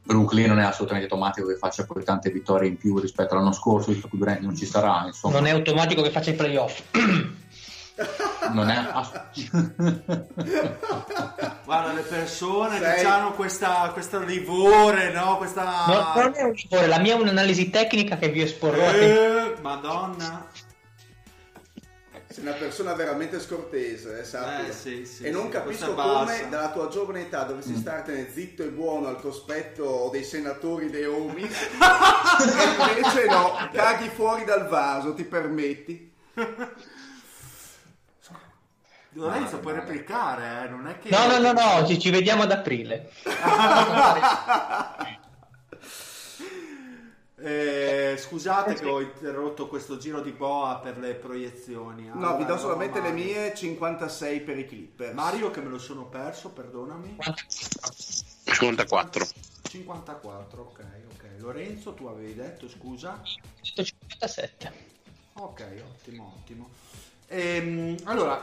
Brooklyn non è assolutamente automatico che faccia poi tante vittorie in più rispetto all'anno scorso, visto che Durant non ci sarà, insomma. Non è automatico che faccia i playoff. Non è guarda, le persone che hanno questo livore, no? Questa non è un livore, la mia è un'analisi tecnica che vi esporrò. Madonna, sei una persona veramente scortese, esatto. Sì, e non capisco come dalla tua giovane età dovessi startene zitto e buono al cospetto dei senatori dei Homies e invece no, caghi fuori dal vaso, ti permetti? Lorenzo, puoi replicare, non è che... No, ci vediamo ad aprile. Scusate che ho interrotto questo giro di boa per le proiezioni. No, vi do solamente le mie 56 per i Clippers. Mario, che me lo sono perso, perdonami. 54, ok. Lorenzo, tu avevi detto, scusa? 157. Ok, ottimo. Allora,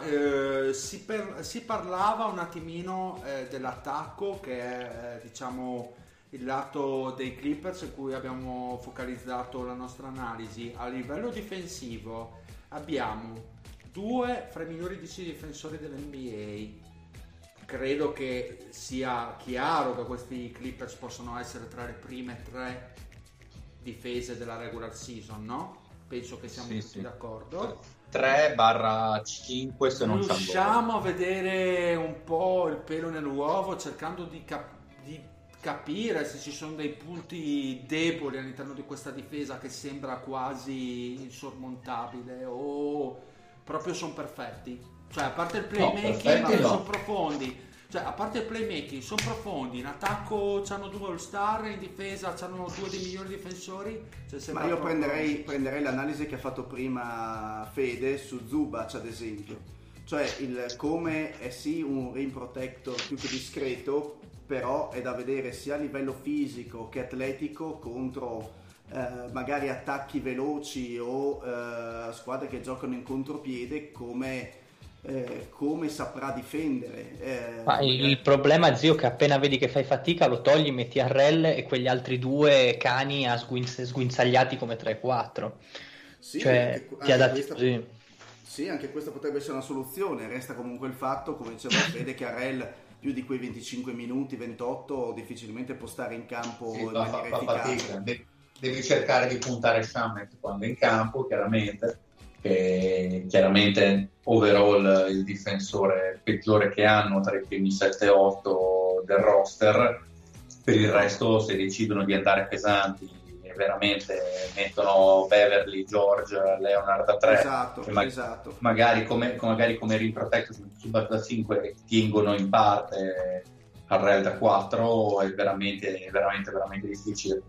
si parlava un attimino dell'attacco, che è diciamo il lato dei Clippers su cui abbiamo focalizzato la nostra analisi. A livello difensivo abbiamo 2 fra i migliori 10 difensori dell'NBA. Credo che sia chiaro che questi Clippers possono essere tra le prime 3 difese della regular season, no? Penso che siamo tutti d'accordo. 3/5 se non riusciamo a vedere un po' il pelo nell'uovo, cercando di capire se ci sono dei punti deboli all'interno di questa difesa che sembra quasi insormontabile, o proprio sono perfetti, cioè a parte il playmaking sono profondi, in attacco c'hanno 2 all-star, in difesa c'hanno 2 dei migliori difensori, ma io prenderei l'analisi che ha fatto prima Fede su Zubac ad esempio, cioè il come è sì un rim protector più che discreto, però è da vedere sia a livello fisico che atletico contro magari attacchi veloci o squadre che giocano in contropiede, come saprà difendere. Ma il problema, zio, che appena vedi che fai fatica lo togli, metti a RL e quegli altri 2 cani a sguinzagliati come 3-4. Sì, cioè, ti adatti così. Sì, anche questa potrebbe essere una soluzione. Resta comunque il fatto, come diceva Fede, che a RL più di quei 25 minuti, 28, difficilmente può stare in campo in maniera efficace. Devi cercare di puntare Shamet quando è in campo, chiaramente. Che chiaramente overall il difensore peggiore che hanno tra i primi 7-8 del roster. Per il resto, se decidono di andare pesanti veramente mettono Beverly, George, Leonard a 3, esatto. Magari come rim protector Zubac da 5 tengono in parte al Real da 4, è veramente difficile.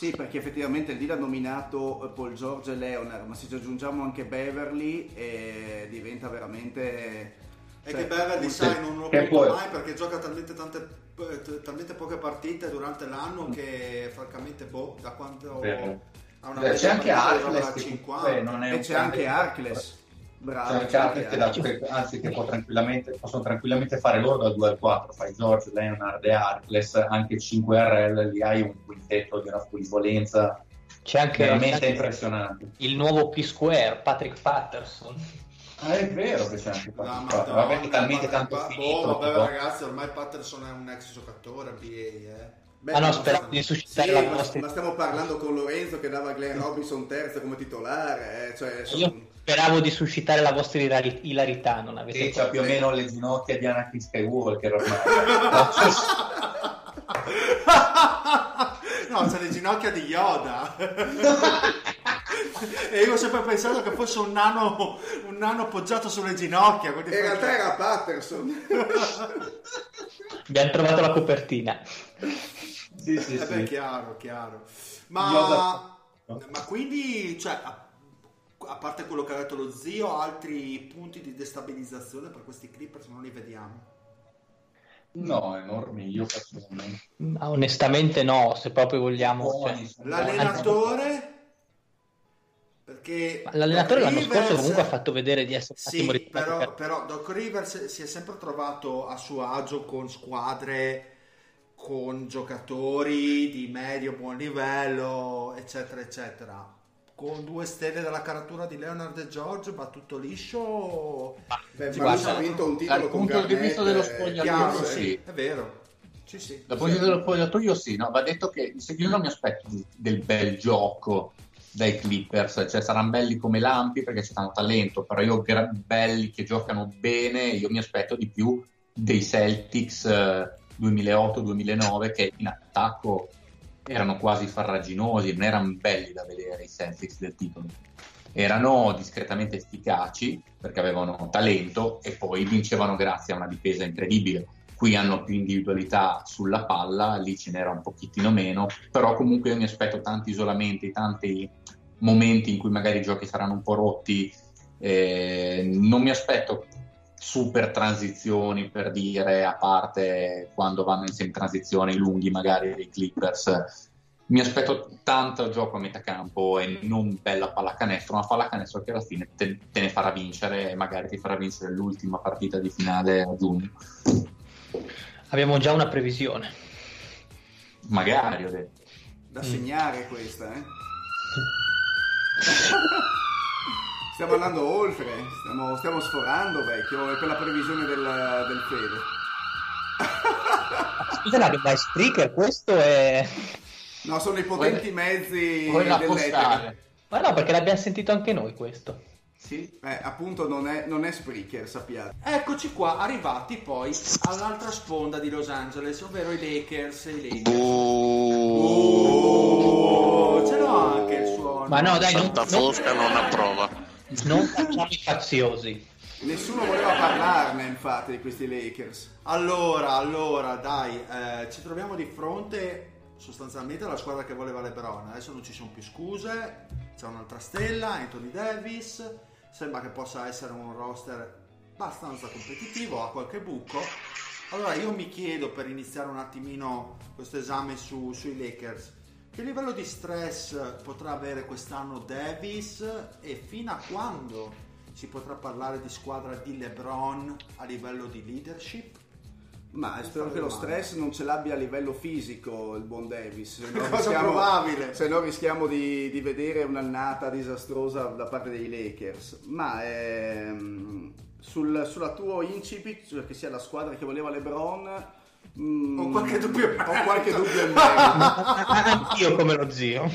Sì, perché effettivamente lì l'ha nominato Paul George e Leonard, ma se ci aggiungiamo anche Beverly diventa veramente... E cioè, che Beverly, sai, non lo vedo mai perché gioca talmente poche partite durante l'anno che francamente da quanto ha una c'è anche Harkless 50 e c'è anche Harkless, bravo, c'è anche Harkless che possono tranquillamente fare loro da 2 al 4, fai George, Leonard e Harkless, anche 5 RL lì hai un quintetto di una frivolenza veramente impressionante. Il nuovo P-Square, Patrick Patterson. Ah, è vero che c'è anche Patterson. Vabbè, talmente tanto finito. Vabbè, ragazzi, ormai Patterson è un ex giocatore NBA, Beh, no, speravo di suscitare la ma stiamo parlando con Lorenzo che dava Glenn Robinson terzo come titolare, cioè io speravo di suscitare la vostra ilarità, non avete fatto. C'ha più o meno le ginocchia di Anakin Skywalker ormai. No, c'ha le ginocchia di Yoda. E io ho sempre pensato che fosse un nano appoggiato sulle ginocchia. In realtà era Patterson. Abbiamo trovato la copertina. Sì. Chiaro. Ma quindi, cioè, a parte quello che ha detto lo zio, altri punti di destabilizzazione per questi Clippers non li vediamo? No, enormi, io personalmente. Onestamente no, se proprio vogliamo. L'allenatore... Perché l'allenatore l'anno scorso comunque ha fatto vedere di essere però Doc Rivers si è sempre trovato a suo agio con squadre, con giocatori di medio buon livello, eccetera eccetera. Con 2 stelle dalla caratura di Leonard e George va tutto liscio. Ma lui ha vinto un titolo con Garnett. Dal punto di vista dello spogliatoio sì, è vero. Sì. Dal punto di vista dello spogliatoio sì, no, va detto che io non mi aspetto del bel gioco dai Clippers, cioè saranno belli come lampi perché c'è tanto talento, però io belli che giocano bene io mi aspetto di più dei Celtics 2008-2009 che in attacco erano quasi farraginosi, non erano belli da vedere i Celtics del titolo, erano discretamente efficaci perché avevano talento e poi vincevano grazie a una difesa incredibile. Qui hanno più individualità sulla palla, lì ce n'era un pochettino meno, però comunque io mi aspetto tanti isolamenti, tanti momenti in cui magari i giochi saranno un po' rotti, non mi aspetto super transizioni, per dire, a parte quando vanno insieme in transizione i lunghi magari dei Clippers. Mi aspetto tanto gioco a metà campo e non bella pallacanestro, ma pallacanestro che alla fine te ne farà vincere e magari ti farà vincere l'ultima partita di finale a giugno. Abbiamo già una previsione, magari ho detto. Da segnare questa, eh? Stiamo andando oltre, stiamo sforando, vecchio, è quella previsione del Fede. Scusa, no, ma Spreaker, questo è... No, sono i potenti mezzi dell'etere. Ma no, perché l'abbiamo sentito anche noi questo. Sì, appunto non è Spreaker, sappiate. Eccoci qua, arrivati poi all'altra sponda di Los Angeles, ovvero i Lakers. Ce l'ho anche il suono. Ma no, dai, Santa Fosca non approva. Non facciamo i faziosi. Nessuno voleva parlarne, infatti, di questi Lakers. Allora, dai, ci troviamo di fronte sostanzialmente la squadra che voleva LeBron. Adesso non ci sono più scuse, c'è un'altra stella, Anthony Davis. Sembra che possa essere un roster abbastanza competitivo, ha qualche buco. Allora io mi chiedo, per iniziare un attimino questo esame sui Lakers, che livello di stress potrà avere quest'anno Davis e fino a quando si potrà parlare di squadra di LeBron a livello di leadership? Ma spero che lo stress non ce l'abbia a livello fisico il buon Davis, se no rischiamo di vedere un'annata disastrosa da parte dei Lakers. Ma sulla tuo incipit, cioè che sia la squadra che voleva LeBron, ho qualche dubbio in meno. Io come lo zio,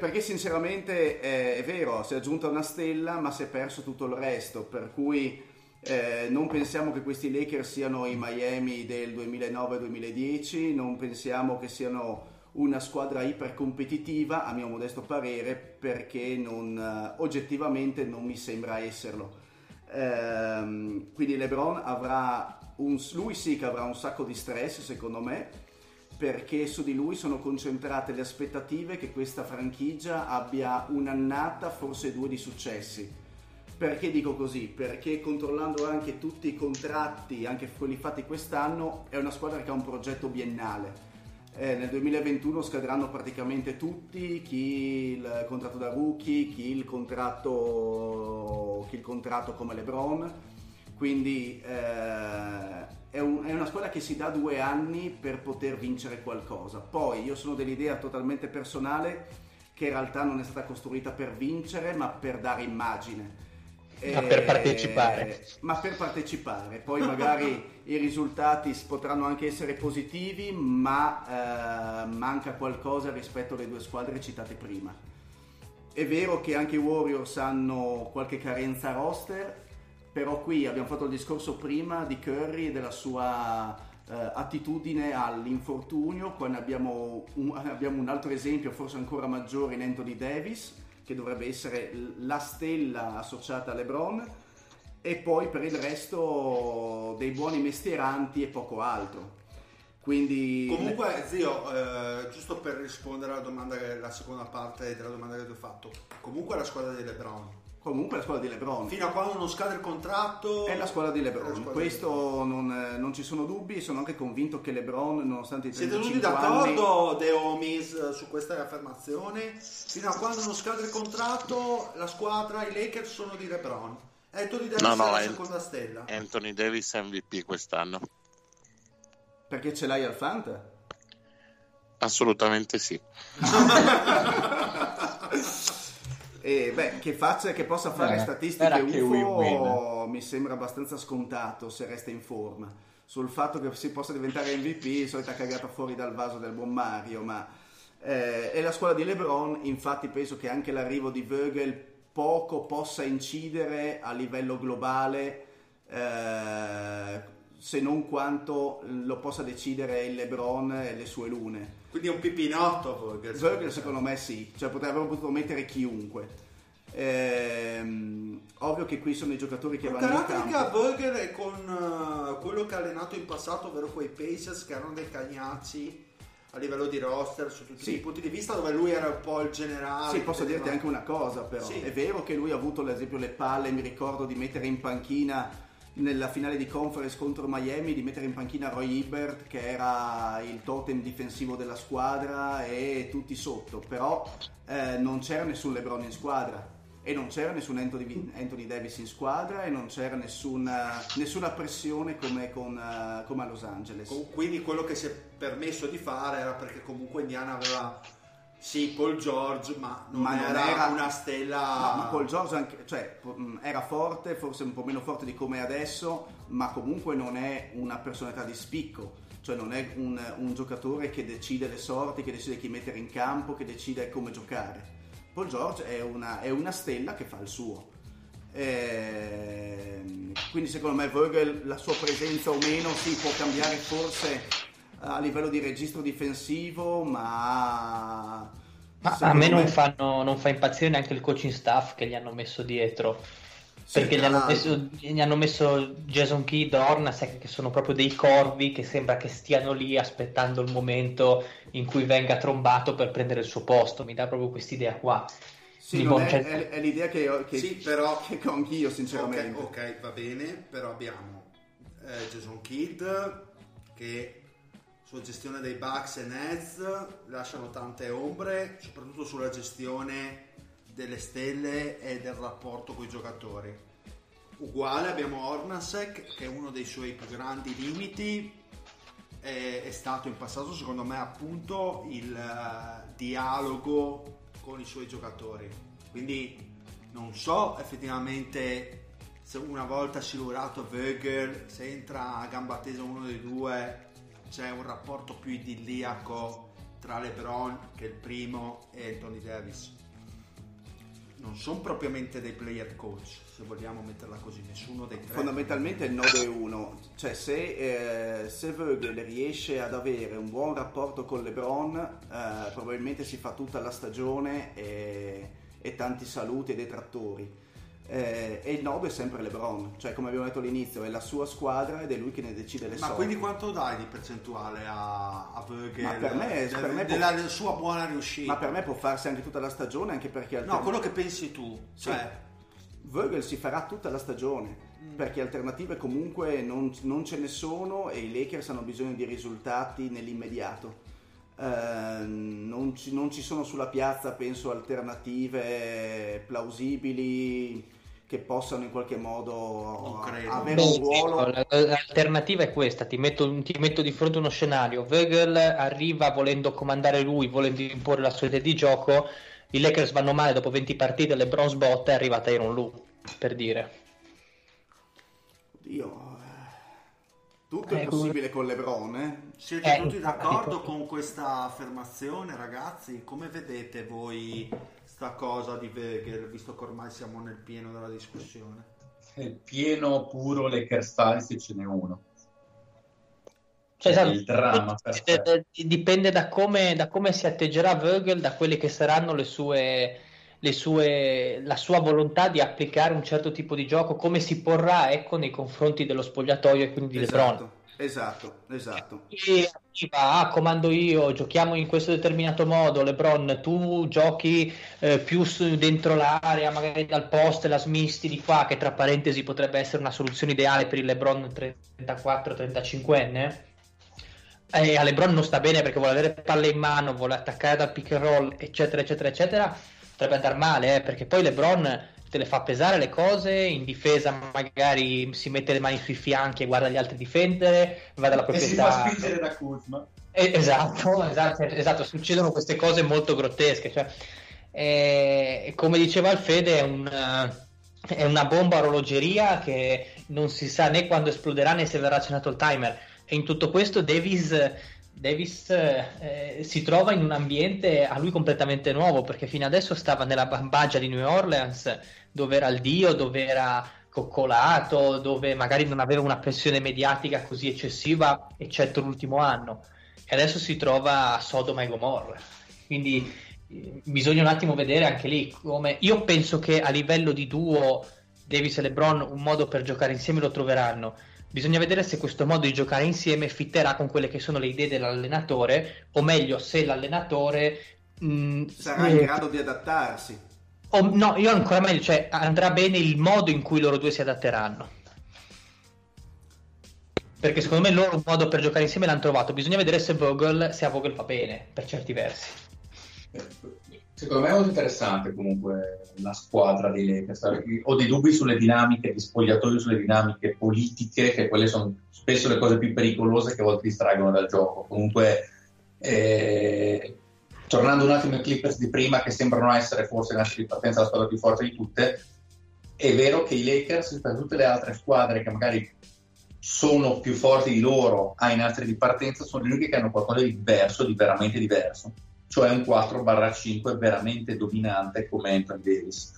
perché sinceramente è vero, si è aggiunta una stella ma si è perso tutto il resto, per cui non pensiamo che questi Lakers siano i Miami del 2009-2010, non pensiamo che siano una squadra ipercompetitiva, a mio modesto parere, perché oggettivamente non mi sembra esserlo. Quindi LeBron avrà lui sì che avrà un sacco di stress, secondo me, perché su di lui sono concentrate le aspettative che questa franchigia abbia un'annata, forse due, di successi. Perché dico così? Perché controllando anche tutti i contratti, anche quelli fatti quest'anno, è una squadra che ha un progetto biennale. Nel 2021 scadranno praticamente tutti, chi il contratto da rookie, chi il contratto come LeBron. Quindi è una squadra che si dà 2 anni per poter vincere qualcosa. Poi io sono dell'idea totalmente personale che in realtà non è stata costruita per vincere, ma per dare immagine. Ma per partecipare. Poi magari i risultati potranno anche essere positivi, ma manca qualcosa rispetto alle 2 squadre citate prima. È vero che anche i Warriors hanno qualche carenza roster, però qui abbiamo fatto il discorso prima di Curry e della sua attitudine all'infortunio. Qua abbiamo un altro esempio, forse ancora maggiore, in Anthony Davis, che dovrebbe essere la stella associata a LeBron, e poi per il resto dei buoni mestieranti e poco altro. Quindi comunque, zio, giusto per rispondere alla domanda, la seconda parte della domanda che ti ho fatto, comunque è la squadra di LeBron. Comunque la squadra di LeBron. Fino a quando non scade il contratto è la squadra di LeBron. Squadra questo di LeBron. Non ci sono dubbi, sono anche convinto che LeBron, nonostante i 35 anni... Siete tutti d'accordo, The Homies, su questa affermazione? Fino a quando non scade il contratto la squadra, i Lakers, sono di LeBron. Anthony Davis è la seconda stella. Anthony Davis MVP quest'anno. Perché ce l'hai al Fanta? Assolutamente sì. Che possa fare statistiche UFO mi sembra abbastanza scontato, se resta in forma. Sul fatto che si possa diventare MVP, solita cagata fuori dal vaso del buon Mario, ma è la squadra di LeBron. Infatti penso che anche l'arrivo di Vogel poco possa incidere a livello globale, se non quanto lo possa decidere il LeBron e le sue lune. Quindi è un pipinotto Vogel, secondo me sì, cioè avrebbero potuto mettere chiunque. Ovvio che qui sono i giocatori che vanno in campo. La Vogel è con quello che ha allenato in passato, ovvero quei Pacers che erano dei cagnacci a livello di roster su tutti i punti di vista, dove lui era un po' il generale. Sì, posso dirti anche una cosa però, è vero che lui ha avuto ad esempio le palle, mi ricordo di mettere in panchina nella finale di conference contro Miami, di mettere in panchina Roy Hibbert, che era il totem difensivo della squadra, e tutti sotto, però non c'era nessun LeBron in squadra, e non c'era nessun Anthony Davis in squadra, e non c'era nessuna pressione come a Los Angeles. Quindi quello che si è permesso di fare era perché comunque Indiana aveva Paul George, ma non era una stella. No, ma Paul George anche, cioè, era forte, forse un po' meno forte di come è adesso, ma comunque non è una personalità di spicco, cioè non è un giocatore che decide le sorti, che decide chi mettere in campo, che decide come giocare. Paul George è una stella che fa il suo, quindi secondo me Vogel, la sua presenza o meno può cambiare forse a livello di registro difensivo, ma a me non fa impazzire neanche il coaching staff che gli hanno messo dietro, perché gli hanno messo Jason Kidd, Hornacek, che sono proprio dei corvi che sembra che stiano lì aspettando il momento in cui venga trombato per prendere il suo posto. Mi dà proprio quest'idea qua. Sì, è l'idea che ho anch'io sinceramente. Ok, va bene, però abbiamo Jason Kidd che sua gestione dei Bucks e Nets lasciano tante ombre, soprattutto sulla gestione delle stelle e del rapporto con i giocatori. Uguale abbiamo Hornacek, che è uno dei suoi più grandi limiti, è stato in passato secondo me appunto il dialogo con i suoi giocatori. Quindi non so effettivamente se una volta silurato Vogel, se entra a gamba tesa uno dei due, c'è un rapporto più idilliaco tra LeBron, che è il primo, e Anthony Davis. Non sono propriamente dei player coach, se vogliamo metterla così, nessuno dei tre. Fondamentalmente il nodo è uno, cioè se Vogel riesce ad avere un buon rapporto con LeBron, probabilmente si fa tutta la stagione e tanti saluti e detrattori. E il nodo è sempre LeBron, cioè come abbiamo detto all'inizio è la sua squadra ed è lui che ne decide le sorti. Ma quindi quanto dai di percentuale a Vogel? Ma per me della sua buona riuscita, ma per me può farsi anche tutta la stagione, anche perché no, quello che pensi tu, cioè Vogel si farà tutta la stagione perché alternative comunque non ce ne sono e i Lakers hanno bisogno di risultati nell'immediato. Non ci sono sulla piazza, penso, alternative plausibili che possano in qualche modo avere un ruolo. L'alternativa è questa: ti metto di fronte uno scenario, Vogel arriva volendo comandare lui, volendo imporre la sua idea di gioco, i Lakers vanno male dopo 20 partite, LeBron sbotta, è arrivata Tyronn Lue, per dire. Oddio, tutto è possibile con LeBron, Siete tutti d'accordo con questa affermazione, ragazzi? Come vedete voi sta cosa di Vogel, visto che ormai siamo nel pieno della discussione? Il pieno puro Lakers fan, se ce n'è uno. Cioè, esatto, il dramma dipende da come si atteggerà Vogel, da quelle che saranno la sua volontà di applicare un certo tipo di gioco, come si porrà nei confronti dello spogliatoio e quindi di LeBron. Esatto. E comando io, giochiamo in questo determinato modo, LeBron tu giochi più dentro l'area, magari dal post, la smisti di qua, che tra parentesi potrebbe essere una soluzione ideale per il LeBron 34-35enne. E a LeBron non sta bene perché vuole avere palle in mano, vuole attaccare dal pick and roll, eccetera. Potrebbe andare male, perché poi LeBron te le fa pesare le cose, in difesa magari si mette le mani sui fianchi e guarda gli altri difendere, va dalla proprietà e si fa spingere da Kuzma. Esatto, succedono queste cose molto grottesche, cioè, come diceva Alfede è una bomba a orologeria che non si sa né quando esploderà né se verrà accennato il timer, e in tutto questo Davis si trova in un ambiente a lui completamente nuovo, perché fino adesso stava nella bambagia di New Orleans, dove era il dio, dove era coccolato, dove magari non aveva una pressione mediatica così eccessiva, eccetto l'ultimo anno, e adesso si trova a Sodoma e Gomorra. Quindi bisogna un attimo vedere anche lì come... Io penso che a livello di duo Davis e LeBron un modo per giocare insieme lo troveranno. Bisogna vedere se questo modo di giocare insieme fitterà con quelle che sono le idee dell'allenatore, o meglio, se l'allenatore sarà in grado di adattarsi. No, io ancora meglio, cioè andrà bene il modo in cui loro due si adatteranno. Perché secondo me loro un modo per giocare insieme l'hanno trovato. Bisogna vedere se a Vogel va bene, per certi versi. Secondo me è molto interessante comunque la squadra dei Lakers. Ho dei dubbi sulle dinamiche di spogliatoio, sulle dinamiche politiche, che quelle sono spesso le cose più pericolose che a volte distraggono dal gioco. Comunque, tornando un attimo ai Clippers di prima, che sembrano essere forse in partenza la squadra più forte di tutte, è vero che i Lakers, rispetto a tutte le altre squadre che magari sono più forti di loro in altre di partenza, sono le uniche che hanno qualcosa di diverso, di veramente diverso. Cioè un 4-5 veramente dominante come Anthony Davis.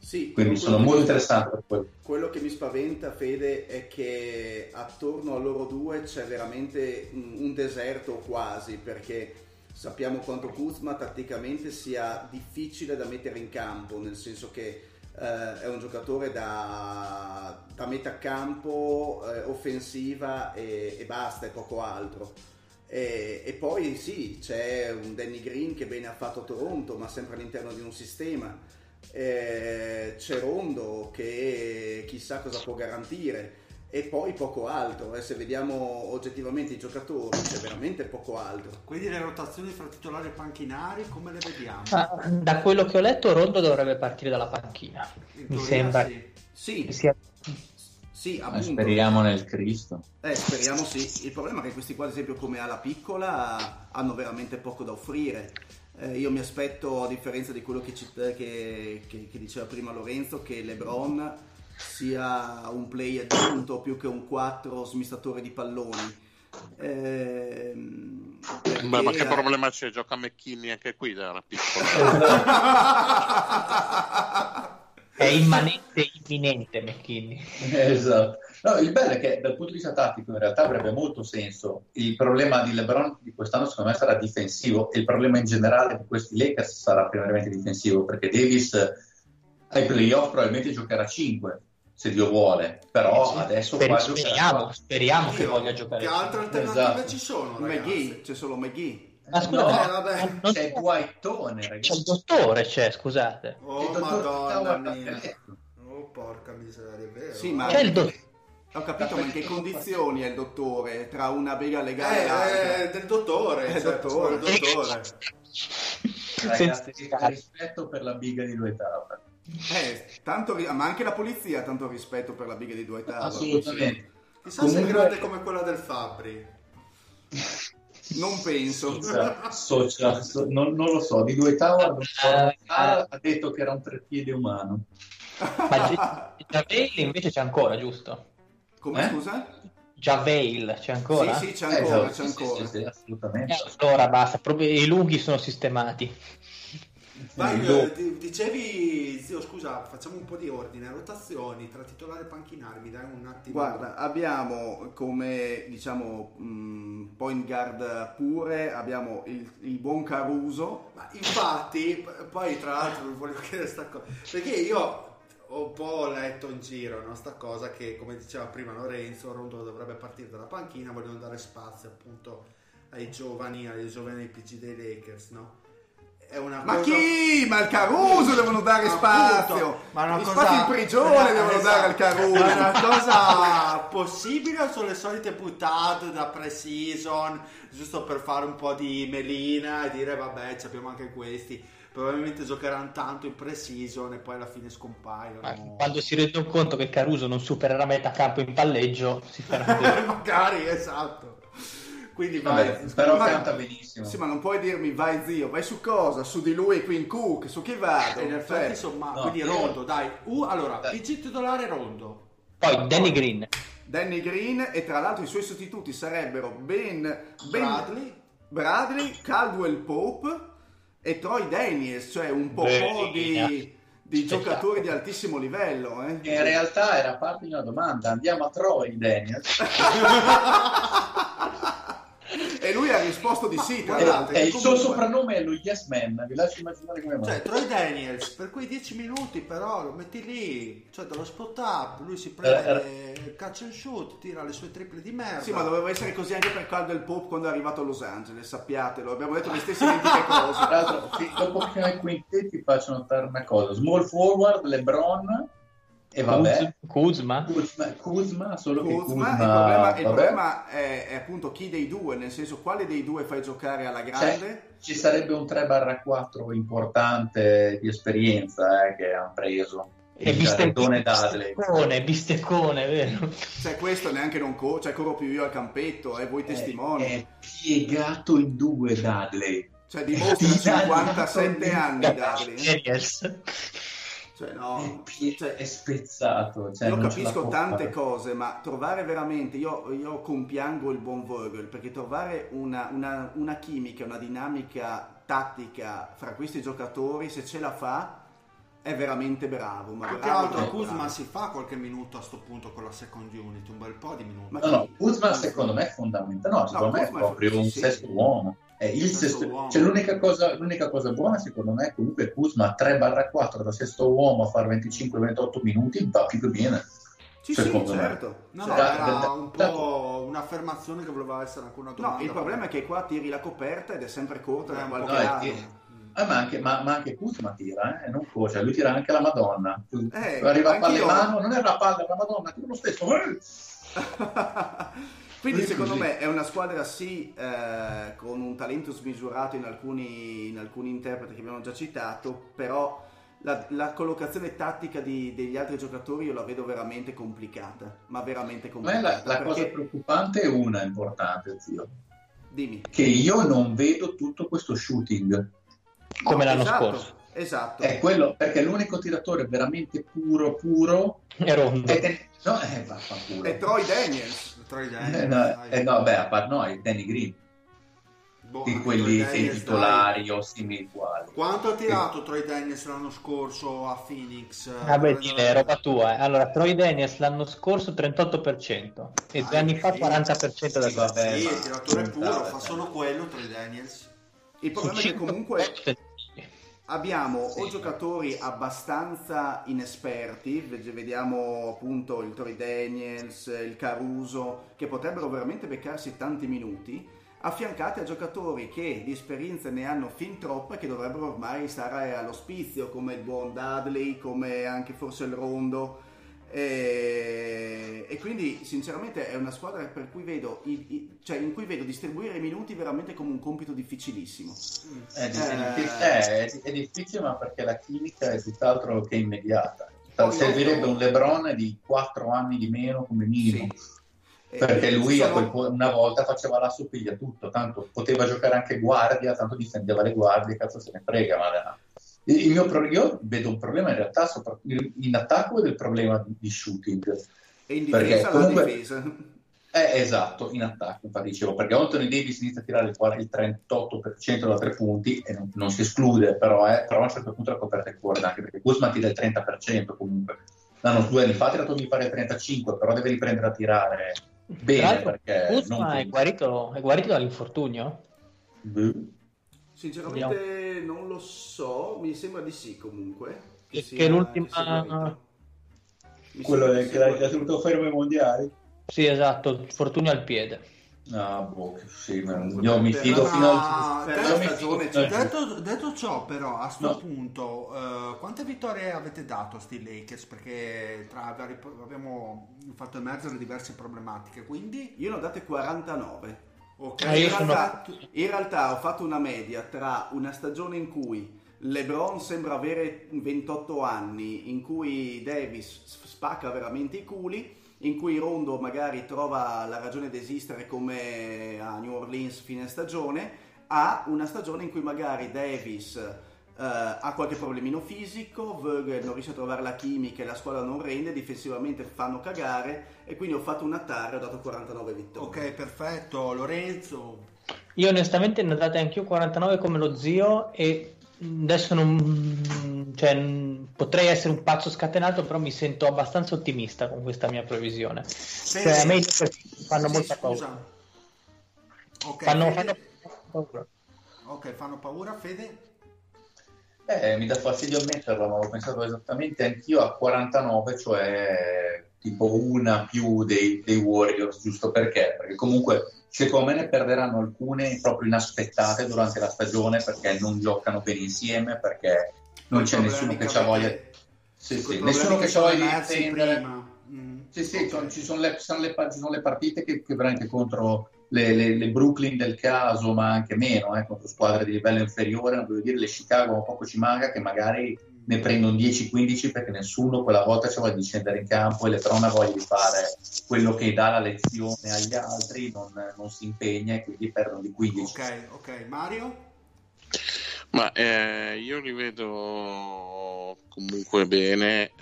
Sì, quindi sono molto interessante per quello. Quello che mi spaventa, Fede, è che attorno a loro due c'è veramente un deserto quasi, perché sappiamo quanto Kuzma tatticamente sia difficile da mettere in campo, nel senso che è un giocatore da metà campo, offensiva e basta, e poco altro. E poi sì, c'è un Danny Green che bene ha fatto a Toronto, ma sempre all'interno di un sistema, c'è Rondo che chissà cosa può garantire, e poi poco altro, e se vediamo oggettivamente i giocatori c'è veramente poco altro. Quindi le rotazioni fra titolari e panchinari come le vediamo? Da quello che ho letto Rondo dovrebbe partire dalla panchina, mi sembra. Sì, speriamo nel Cristo. Speriamo sì. Il problema è che questi qua, ad esempio, come ala piccola, hanno veramente poco da offrire. Io mi aspetto, a differenza di quello che diceva prima Lorenzo, che LeBron sia un play aggiunto più che un 4 smistatore di palloni. Ma che problema c'è? Gioca McKinney anche qui da una piccola. È imminente McKinney. Esatto. No, il bello è che dal punto di vista tattico in realtà avrebbe molto senso. Il problema di LeBron di quest'anno secondo me sarà difensivo, e il problema in generale di questi Lakers sarà primariamente difensivo, perché Davis ai playoff probabilmente giocherà 5, se Dio vuole, però sì, adesso speriamo che voglia giocare. Che altre alternative ci sono, ragazzi? McGee. C'è solo McGee. Ma scusate, no, c'è Guaitone, ragazzi. C'è il dottore, scusate. Oh, madonna mia. Oh, porca miseria, è vero. Sì, ma c'è il dottore. Ho capito, ma in che condizioni è il dottore? Tra una vega legale e l'altra? Del dottore. È cioè, dottore. Ragazzi, rispetto per la biga di Dwight Howard. Ma anche la polizia ha tanto rispetto per la biga di Dwight Howard. Assolutamente. Chissà se è grande come quella del Fabbri. Non penso. Non lo so, di Dwight Howard ha detto che era un treppiede umano. Ma Javale invece c'è ancora, giusto? Come scusa? Javale c'è ancora? Sì, c'è ancora, Sì, assolutamente. Allora basta, i lunghi sono sistemati. Vai, dicevi, zio, scusa, facciamo un po' di ordine, rotazioni tra titolare e panchinari, mi dai un attimo? Guarda, abbiamo come, diciamo, point guard pure, abbiamo il buon Caruso. Ma infatti, poi tra l'altro volevo chiedere sta cosa, perché io ho un po' letto in giro, no, sta cosa che, come diceva prima Lorenzo, Rondo dovrebbe partire dalla panchina, vogliono dare spazio appunto ai giovani, PG dei Lakers, no? È una cosa... Ma chi? Ma il Caruso devono dare spazio! Ma una cosa in prigione devono dare al Caruso! È una cosa possibile o sono le solite buttate da pre-season giusto per fare un po' di melina e dire vabbè, abbiamo anche questi? Probabilmente giocheranno tanto in pre-season e poi alla fine scompaiono. Ma quando si rendono conto che Caruso non supererà metà campo in palleggio, si farà magari, esatto. Quindi vai, però canta benissimo. Sì, ma non puoi dirmi vai zio, vai su cosa? Su di lui e Quinn Cook, su chi vado? In effetti insomma, no, quindi Rondo, dai. Allora, PG titolare Rondo. Poi Danny Green e tra l'altro i suoi sostituti sarebbero Bradley, Caldwell Pope e Troy Daniels, cioè un po' di giocatori di altissimo livello, eh. In realtà era parte di una domanda, andiamo a Troy Daniels. E lui ha risposto di sì, tra l'altro. E il suo soprannome è lo Yes Man, vi lascio immaginare come mai. Cioè, Troy Daniels, per quei 10 minuti però lo metti lì, cioè dallo spot up, lui si prende il catch and shoot, tira le sue triple di merda. Sì, ma doveva essere così anche per Caldwell Pope quando è arrivato a Los Angeles, sappiatelo, abbiamo detto le stesse identiche cose. Tra l'altro, dopo che hai quintetti ti faccio notare una cosa, small forward, LeBron... E vabbè, Kuzma. Il problema è appunto chi dei due, nel senso quale dei due fai giocare alla grande. Cioè, ci sarebbe un 3/4 importante di esperienza che hanno preso. E bisteccone, vero? Cioè questo neanche non cioè corro più io al campetto, voi testimoni. È piegato in due Dudley. Cioè dimostra 57 anni Dudley. Cioè, no, è spezzato. Cioè, io capisco tante cose, ma trovare veramente. Io compiango il buon Vogel perché trovare una chimica, una dinamica tattica fra questi giocatori, se ce la fa, è veramente bravo. Ma anche altro Kuzma si fa qualche minuto a sto punto con la second unit, un bel po' di minuti. Ma no, Kuzma secondo me è fondamentale. No, secondo me Kuzma è proprio un sesto uomo. Cioè, l'unica cosa buona secondo me è comunque Kuzma 3/4 da sesto uomo a fare 25-28 minuti va più che bene. Sì, secondo me. Certo. Era un po' un'affermazione che voleva essere anche una domanda. No, il problema è che qua tiri la coperta ed è sempre corta da qualche lato. Ma anche Kuzma tira, non cioè, lui tira anche la Madonna. Arriva a palle in mano, non è una palla, è una Madonna, tira lo stesso. Quindi secondo me è una squadra con un talento smisurato in alcuni interpreti che abbiamo già citato, però la collocazione tattica degli altri giocatori io la vedo veramente complicata, La cosa preoccupante è una importante, zio. Dimmi. Che io non vedo tutto questo shooting. Come l'anno scorso. Esatto. È quello, perché l'unico tiratore veramente puro è Rondo. È Troy Daniels. Danny Green di quelli titolari o simili quali. Quanto ha tirato Troy Daniels l'anno scorso a Phoenix? Roba tua. Allora, Troy Daniels l'anno scorso 38% e 2 anni fa 40% da vabbè. Sì, il tiratore puro, fa solo quello Troy Daniels. Il problema è che comunque abbiamo o giocatori abbastanza inesperti, vediamo appunto il Troy Daniels, il Caruso, che potrebbero veramente beccarsi tanti minuti, affiancati a giocatori che di esperienza ne hanno fin troppa e che dovrebbero ormai stare all'ospizio, come il buon Dudley, come anche forse il Rondo. E quindi sinceramente è una squadra per cui vedo in cui vedo distribuire i minuti veramente come un compito difficilissimo. È difficile, ma perché la chimica è tutt'altro che immediata. Servirebbe un LeBron di 4 anni di meno come minimo, sì. Perché lui una volta faceva la soppiglia tutto, tanto poteva giocare anche guardia, tanto difendeva le guardie, cazzo se ne frega. Ma io vedo un problema in realtà in attacco, del problema di shooting e in difesa, comunque, la difesa esatto, in attacco infatti dicevo, perché Anthony Davis inizia a tirare il 38% da 3 punti e non si esclude, però a un certo punto la coperta è corta, anche perché Kuzma tira il 30% comunque. L'anno 2 anni fa ha tirato di fare il 35%, però deve riprendere a tirare bene, perché Kuzma non è guarito dall'infortunio? Sinceramente non lo so, mi sembra di sì comunque. Che l'ultima... Quello che l'ha tenuto fermo ai mondiali? Sì, esatto, infortunio al piede. Ah, boh, sì, io mi fido fino al... Detto ciò, però, a sto punto, quante vittorie avete dato a sti Lakers? Perché abbiamo fatto emergere diverse problematiche, quindi... Io ne ho date 49. Okay. In realtà ho fatto una media tra una stagione in cui LeBron sembra avere 28 anni, in cui Davis spacca veramente i culi, in cui Rondo magari trova la ragione di esistere come a New Orleans fine stagione, a una stagione in cui magari Davis ha qualche problemino fisico, Vogel non riesce a trovare la chimica e la squadra non rende, difensivamente fanno cagare, e quindi ho fatto un attacco e ho dato 49 vittorie. Ok, perfetto. Lorenzo? Io onestamente ne ho date anch'io 49 come lo zio, e adesso potrei essere un pazzo scatenato, però mi sento abbastanza ottimista con questa mia previsione. Cioè, a me fanno molta paura. Okay, fanno paura, Fede? Mi dà fastidio ammetterlo, ma l'ho pensato esattamente anch'io a 49, cioè tipo una più dei Warriors, giusto perché comunque secondo me ne perderanno alcune proprio inaspettate durante la stagione, perché non giocano bene insieme, perché non c'è nessuno che c'ha voglia di intendere. Ci sono le partite che veramente contro le Brooklyn del caso, ma anche meno, contro squadre di livello inferiore, non voglio dire le Chicago, ma poco ci manca che magari ne prendono 10-15, perché nessuno quella volta ci voglia di scendere in campo e le trona voglia di fare quello che dà la lezione agli altri, non si impegna e quindi perdono di 15. Ok, Mario? Ma io li vedo comunque bene,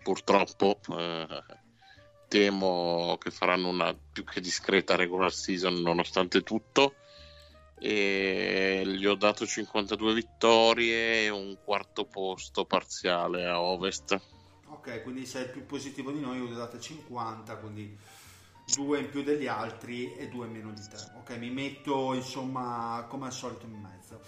purtroppo temo che faranno una più che discreta regular season nonostante tutto, e gli ho dato 52 vittorie e un quarto posto parziale a Ovest. Ok, quindi sei più positivo di noi, io gli ho dato 50, quindi 2 in più degli altri e 2 in meno di te. Ok, mi metto insomma come al solito in mezzo.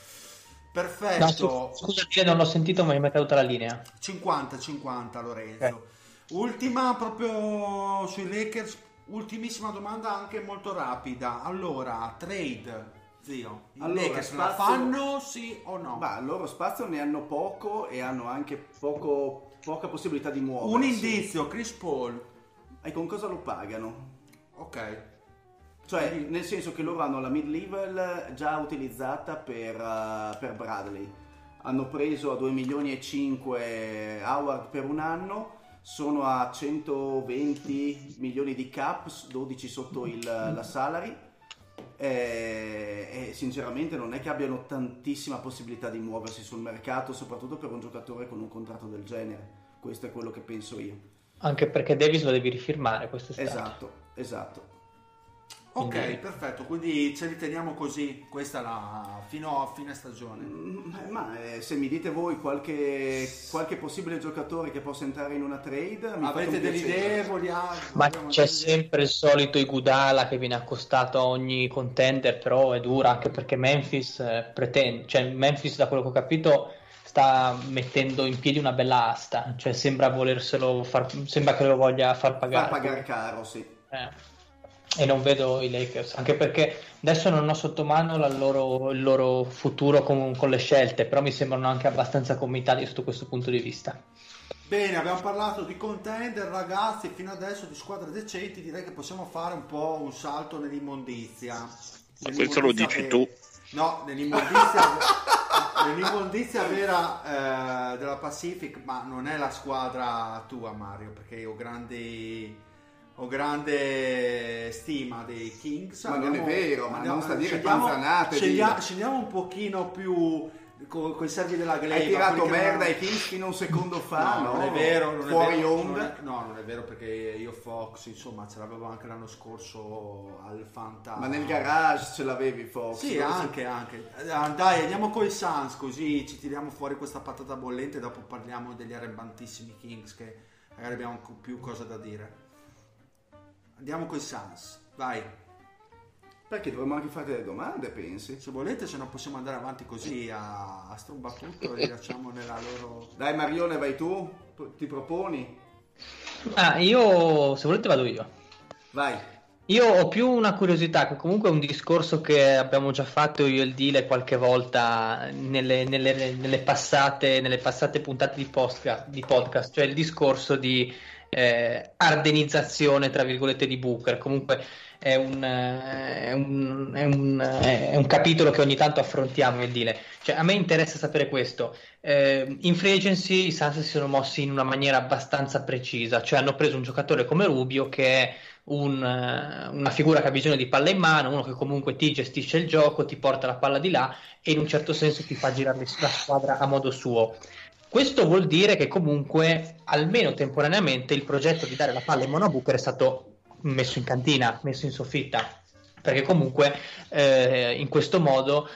Perfetto. No, scusate, non l'ho sentito, ma mi è caduta la linea. 50-50 Lorenzo. Ultima proprio sui Lakers, ultimissima domanda anche molto rapida. Allora, trade, zio. Allora, Lakers la fanno sì o no? Ma loro spazio ne hanno poco e hanno anche poca possibilità di muoversi. Un indizio, Chris Paul. E con cosa lo pagano? Ok. Cioè, nel senso che loro hanno la mid-level già utilizzata per Bradley. Hanno preso a 2 milioni e 5 Howard per un anno, sono a 120 milioni di cap, 12 sotto la salary, e sinceramente non è che abbiano tantissima possibilità di muoversi sul mercato, soprattutto per un giocatore con un contratto del genere. Questo è quello che penso io. Anche perché Davis lo devi rifirmare quest'estate. Esatto. Ok, perfetto, quindi ce li teniamo così, questa fino a fine stagione. Ma se mi dite voi qualche possibile giocatore che possa entrare in una trade, avete delle idee? Ma c'è sempre il solito Iguodala che viene accostato a ogni contender, però è dura, anche perché Memphis pretende, cioè Memphis da quello che ho capito sta mettendo in piedi una bella asta, cioè sembra volerselo sembra che lo voglia far pagare caro, sì. E non vedo i Lakers, anche perché adesso non ho sotto mano il loro futuro con le scelte, però mi sembrano anche abbastanza committati sotto questo punto di vista. Bene, abbiamo parlato di contender, ragazzi, fino adesso di squadre decenti. Direi che possiamo fare un po' un salto nell'immondizia. Questo lo dici tu? No, nell'immondizia vera della Pacific, ma non è la squadra tua, Mario, perché ho grande stima dei Kings. Ma non è vero, ma non sta a dire panzanate. Scendiamo un pochino più coi servi della gleba. Hai tirato merda ai Kings fino a un secondo fa, no? Non è vero. Non fuori onda. No, non è vero, perché io Fox, insomma, ce l'avevo anche l'anno scorso al Fantasma. Ma nel garage ce l'avevi Fox? Sì, anche. Dai, andiamo coi Suns, così ci tiriamo fuori questa patata bollente, dopo parliamo degli arrembantissimi Kings, che magari abbiamo più cosa da dire. Andiamo con i Suns, vai. Perché dovremmo anche fare delle domande, pensi? Se volete, se no possiamo andare avanti così a strumbacutto e facciamo nella loro... Dai Marione, vai tu, ti proponi? Io, se volete, vado io. Vai. Io ho più una curiosità, che comunque è un discorso che abbiamo già fatto io e il Dile qualche volta nelle passate puntate di podcast, cioè il discorso di... ardenizzazione tra virgolette di Booker. Comunque è un capitolo che ogni tanto affrontiamo, nel dire, cioè a me interessa sapere questo. In free agency i Suns si sono mossi in una maniera abbastanza precisa, cioè hanno preso un giocatore come Rubio, che è una figura che ha bisogno di palla in mano, uno che comunque ti gestisce il gioco, ti porta la palla di là e in un certo senso ti fa girare la squadra a modo suo. Questo vuol dire che comunque, almeno temporaneamente, il progetto di dare la palla in mano a Booker è stato messo in cantina, messo in soffitta, perché comunque in questo modo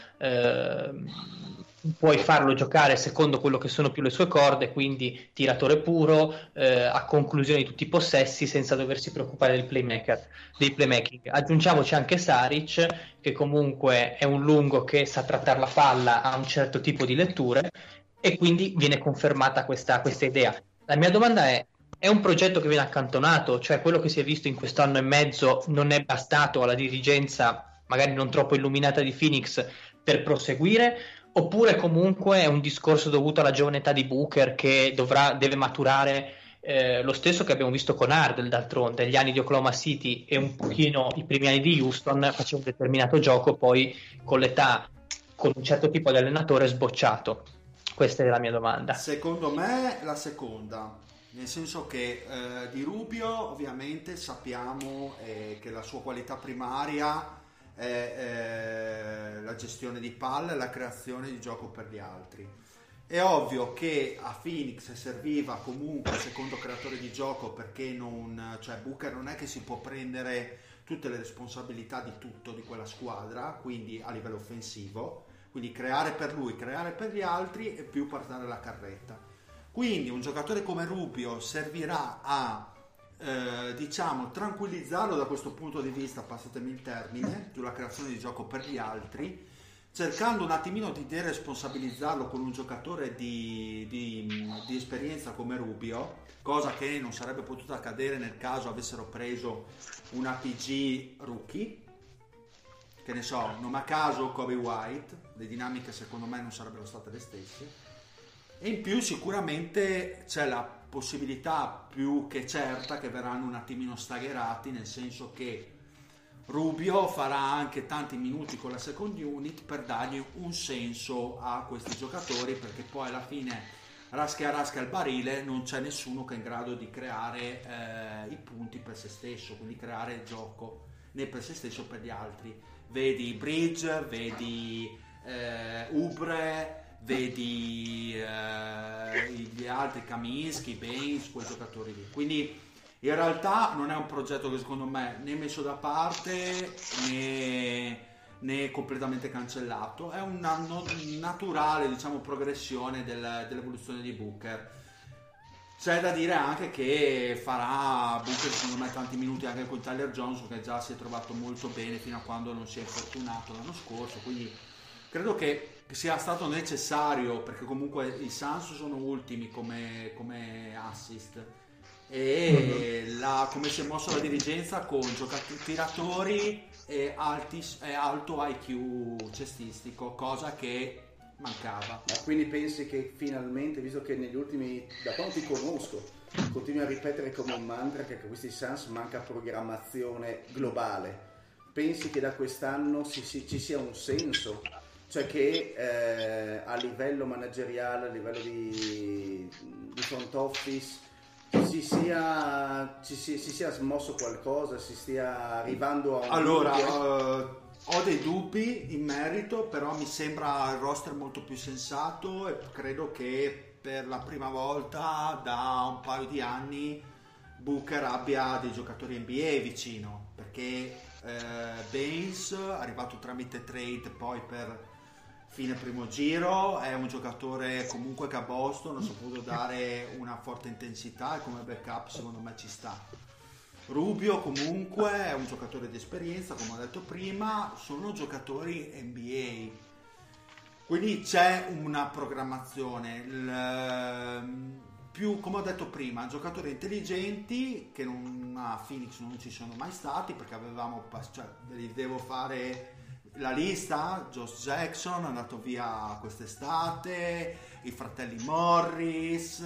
puoi farlo giocare secondo quello che sono più le sue corde, quindi tiratore puro, a conclusione di tutti i possessi, senza doversi preoccupare dei playmaking. Aggiungiamoci anche Šarić, che comunque è un lungo che sa trattare la palla, ha un certo tipo di letture, e quindi viene confermata questa idea. La mia domanda è un progetto che viene accantonato? Cioè quello che si è visto in quest'anno e mezzo non è bastato alla dirigenza, magari non troppo illuminata, di Phoenix per proseguire? Oppure comunque è un discorso dovuto alla giovane età di Booker, che deve maturare, lo stesso che abbiamo visto con Harden d'altronde, gli anni di Oklahoma City e un pochino i primi anni di Houston, faceva un determinato gioco, poi con l'età, con un certo tipo di allenatore, sbocciato. Questa è la mia domanda. Secondo me la seconda, nel senso che di Rubio ovviamente sappiamo che la sua qualità primaria è la gestione di palla e la creazione di gioco per gli altri. È ovvio che a Phoenix serviva comunque il secondo creatore di gioco, perché Booker non è che si può prendere tutte le responsabilità di tutto di quella squadra, quindi a livello offensivo. Quindi creare per lui, creare per gli altri e più portare la carretta. Quindi un giocatore come Rubio servirà a, tranquillizzarlo da questo punto di vista, passatemi il termine, sulla creazione di gioco per gli altri, cercando un attimino di deresponsabilizzarlo con un giocatore di esperienza come Rubio, cosa che non sarebbe potuta accadere nel caso avessero preso un APG rookie. Che ne so, non a caso Kobe White, le dinamiche secondo me non sarebbero state le stesse. E in più sicuramente c'è la possibilità più che certa che verranno un attimino stagherati, nel senso che Rubio farà anche tanti minuti con la second unit per dargli un senso a questi giocatori, perché poi alla fine rasca il barile, non c'è nessuno che è in grado di creare i punti per se stesso, quindi creare il gioco né per se stesso né per gli altri. Vedi Bridge, vedi Ubre, vedi gli altri, Kaminsky, Baines, quei giocatori lì. Quindi in realtà non è un progetto che secondo me né messo da parte né completamente cancellato, è una naturale, diciamo, progressione dell'evoluzione di Booker. C'è da dire anche che farà Booker secondo me tanti minuti anche con Tyler Johnson, che già si è trovato molto bene fino a quando non si è infortunato l'anno scorso, quindi credo che che sia stato necessario, perché comunque i Suns sono ultimi come assist, e come si è mossa la dirigenza con tiratori e alto IQ cestistico, cosa che mancava. Ma quindi pensi che finalmente, visto che negli ultimi, da quanto ti conosco, continui a ripetere come un mantra che a questi Suns manca programmazione globale, pensi che da quest'anno ci sia un senso? Cioè che a livello manageriale, a livello di front office si sia smosso qualcosa, si stia arrivando a un... ho dei dubbi in merito, però mi sembra il roster molto più sensato e credo che per la prima volta da un paio di anni Booker abbia dei giocatori NBA vicino, perché Baines, arrivato tramite trade poi per fine primo giro, è un giocatore comunque che a Boston ha saputo dare una forte intensità e come backup secondo me ci sta. Rubio comunque è un giocatore di esperienza, come ho detto prima, sono giocatori NBA, quindi c'è una programmazione, più come ho detto prima, giocatori intelligenti che a Phoenix non ci sono mai stati, perché li devo fare la lista. Josh Jackson è andato via quest'estate, i fratelli Morris,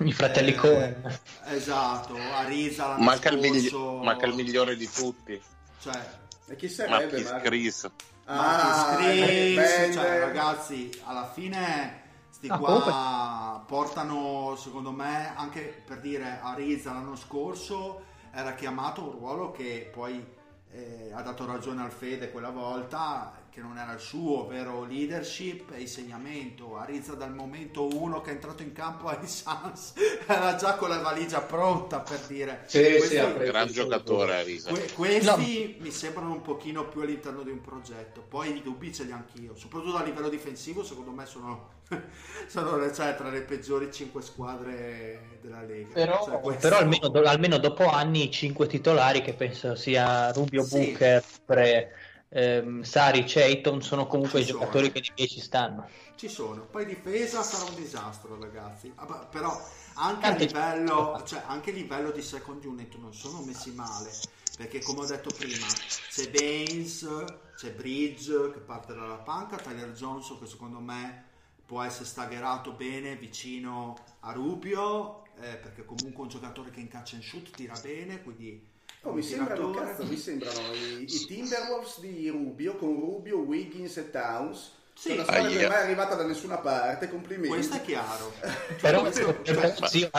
i fratelli Cohen, esatto, Ariza l'anno scorso, manca il migliore di tutti, cioè, e chi sarebbe Chris? Cioè, ragazzi, alla fine sti qua portano, secondo me, anche per dire, Ariza l'anno scorso era chiamato un ruolo che poi ha dato ragione al Fede quella volta, che non era il suo, ovvero leadership e insegnamento. Ariza dal momento uno che è entrato in campo ai Suns era già con la valigia pronta, per dire. Sì, è un gran giocatore Ariza. Questi mi sembrano un pochino più all'interno di un progetto. Poi i dubbi ce li anch'io, soprattutto a livello difensivo, secondo me sono tra le peggiori 5 squadre della Lega. Però almeno dopo anni 5 titolari, che penso sia Rubio, sì, Booker, Šarić, Ayton, sono comunque i giocatori che ci stanno. Ci sono. Poi difesa sarà un disastro, ragazzi. Però anche a livello di second unit non sono messi male, perché come ho detto prima c'è Baines, c'è Bridge che parte dalla panca, Tyler Johnson che secondo me può essere staggerato bene vicino a Rubio, perché comunque un giocatore che in catch and shoot tira bene, quindi mi sembrano i Timberwolves di Rubio, con Rubio, Wiggins e Towns. Sì, una squadra che non è arrivata da nessuna parte, complimenti. Questo è chiaro. Però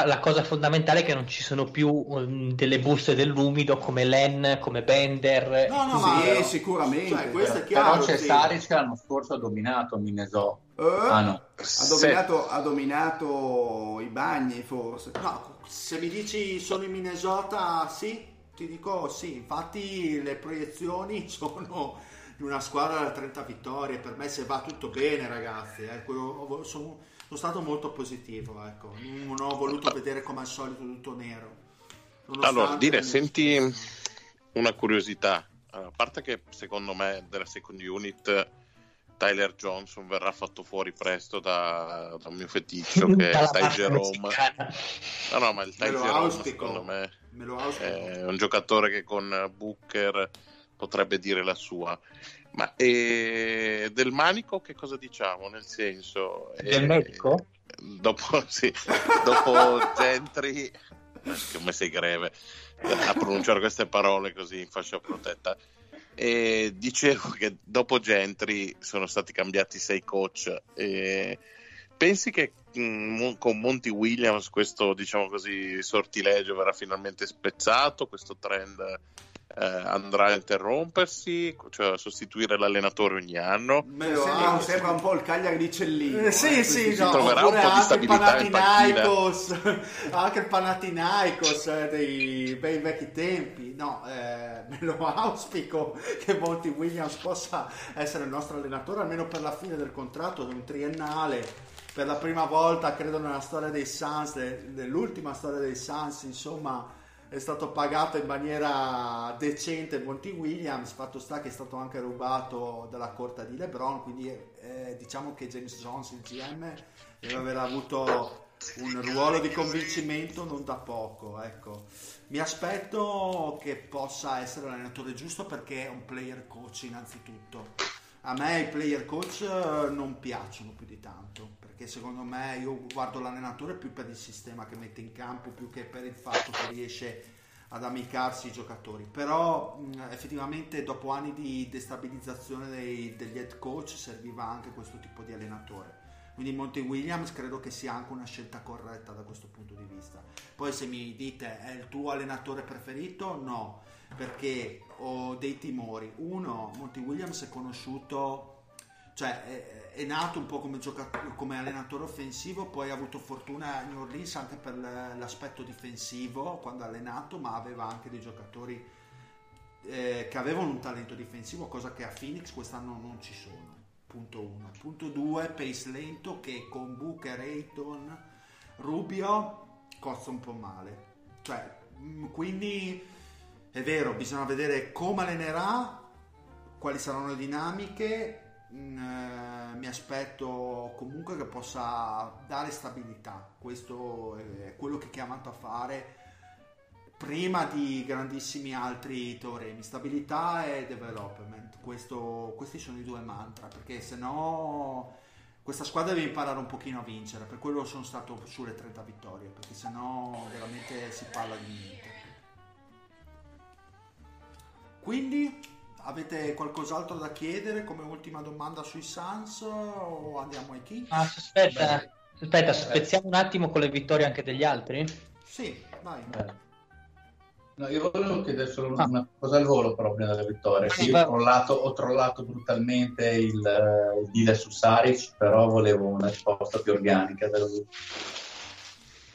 la cosa fondamentale è che non ci sono più delle buste dell'umido come Len, come Bender. No, sicuramente. Cioè, questo è chiaro. Però c'è Šarić che l'anno scorso ha dominato Minnesota. Ha dominato i bagni, forse. No, se mi dici sono in Minnesota, sì, ti dico sì. Infatti le proiezioni sono di una squadra da 30 vittorie, per me se va tutto bene, ragazzi, sono stato molto positivo, ecco. Non ho voluto vedere come al solito tutto nero. Senti una curiosità, a parte che secondo me della second unit Tyler Johnson verrà fatto fuori presto da un mio feticcio che è Ty Jerome. Ma il Ty Jerome secondo me è un giocatore che con Booker potrebbe dire la sua. Ma del manico che cosa diciamo? Nel senso, del medico? Dopo Gentry, come sei greve a pronunciare queste parole così in fascia protetta. E dicevo che dopo Gentry sono stati cambiati 6 coach. E pensi che con Monty Williams questo, diciamo così, sortilegio verrà finalmente spezzato, questo trend andrà a interrompersi, cioè a sostituire l'allenatore ogni anno? Sembra un po' il Cagliari di Cellini. Sì, troverà un po' di stabilità in panchina. Anche il Panathinaikos dei bei vecchi tempi. Me lo auspico che Monty Williams possa essere il nostro allenatore almeno per la fine del contratto, di un triennale. Per la prima volta credo nella storia dei Suns, nell'ultima storia dei Suns, insomma, è stato pagato in maniera decente Monty Williams, fatto sta che è stato anche rubato dalla corte di LeBron, quindi diciamo che James Jones, il GM, deve aver avuto un ruolo di convincimento non da poco, ecco. Mi aspetto che possa essere l'allenatore giusto, perché è un player coach innanzitutto. A me i player coach non piacciono più di tanto, perché secondo me, io guardo l'allenatore più per il sistema che mette in campo, più che per il fatto che riesce ad amicarsi i giocatori. Però effettivamente dopo anni di destabilizzazione degli head coach serviva anche questo tipo di allenatore. Quindi Monty Williams credo che sia anche una scelta corretta da questo punto di vista. Poi se mi dite è il tuo allenatore preferito, no, perché ho dei timori. Uno, Monty Williams è conosciuto, cioè è nato un po' come allenatore offensivo, poi ha avuto fortuna a New Orleans anche per l'aspetto difensivo quando ha allenato, ma aveva anche dei giocatori che avevano un talento difensivo, cosa che a Phoenix quest'anno non ci sono. Punto 1. Punto 2, pace lento che con Booker, Ayton, Rubio costa un po' male, cioè, quindi è vero, bisogna vedere come allenerà, quali saranno le dinamiche. Mi aspetto comunque che possa dare stabilità, questo è quello che è chiamato a fare prima di grandissimi altri teoremi, stabilità e development. Questi sono i due mantra, perché se no questa squadra deve imparare un pochino a vincere, per quello sono stato sulle 30 vittorie, perché se no veramente si parla di niente. Quindi avete qualcos'altro da chiedere come ultima domanda sui Suns o andiamo ai Kings? Aspetta, spezziamo un attimo con le vittorie anche degli altri? Sì, vai. No, io volevo chiedere solo una cosa al volo però prima della vittoria. Io ho trollato brutalmente il deal su Šarić, però volevo una risposta più organica.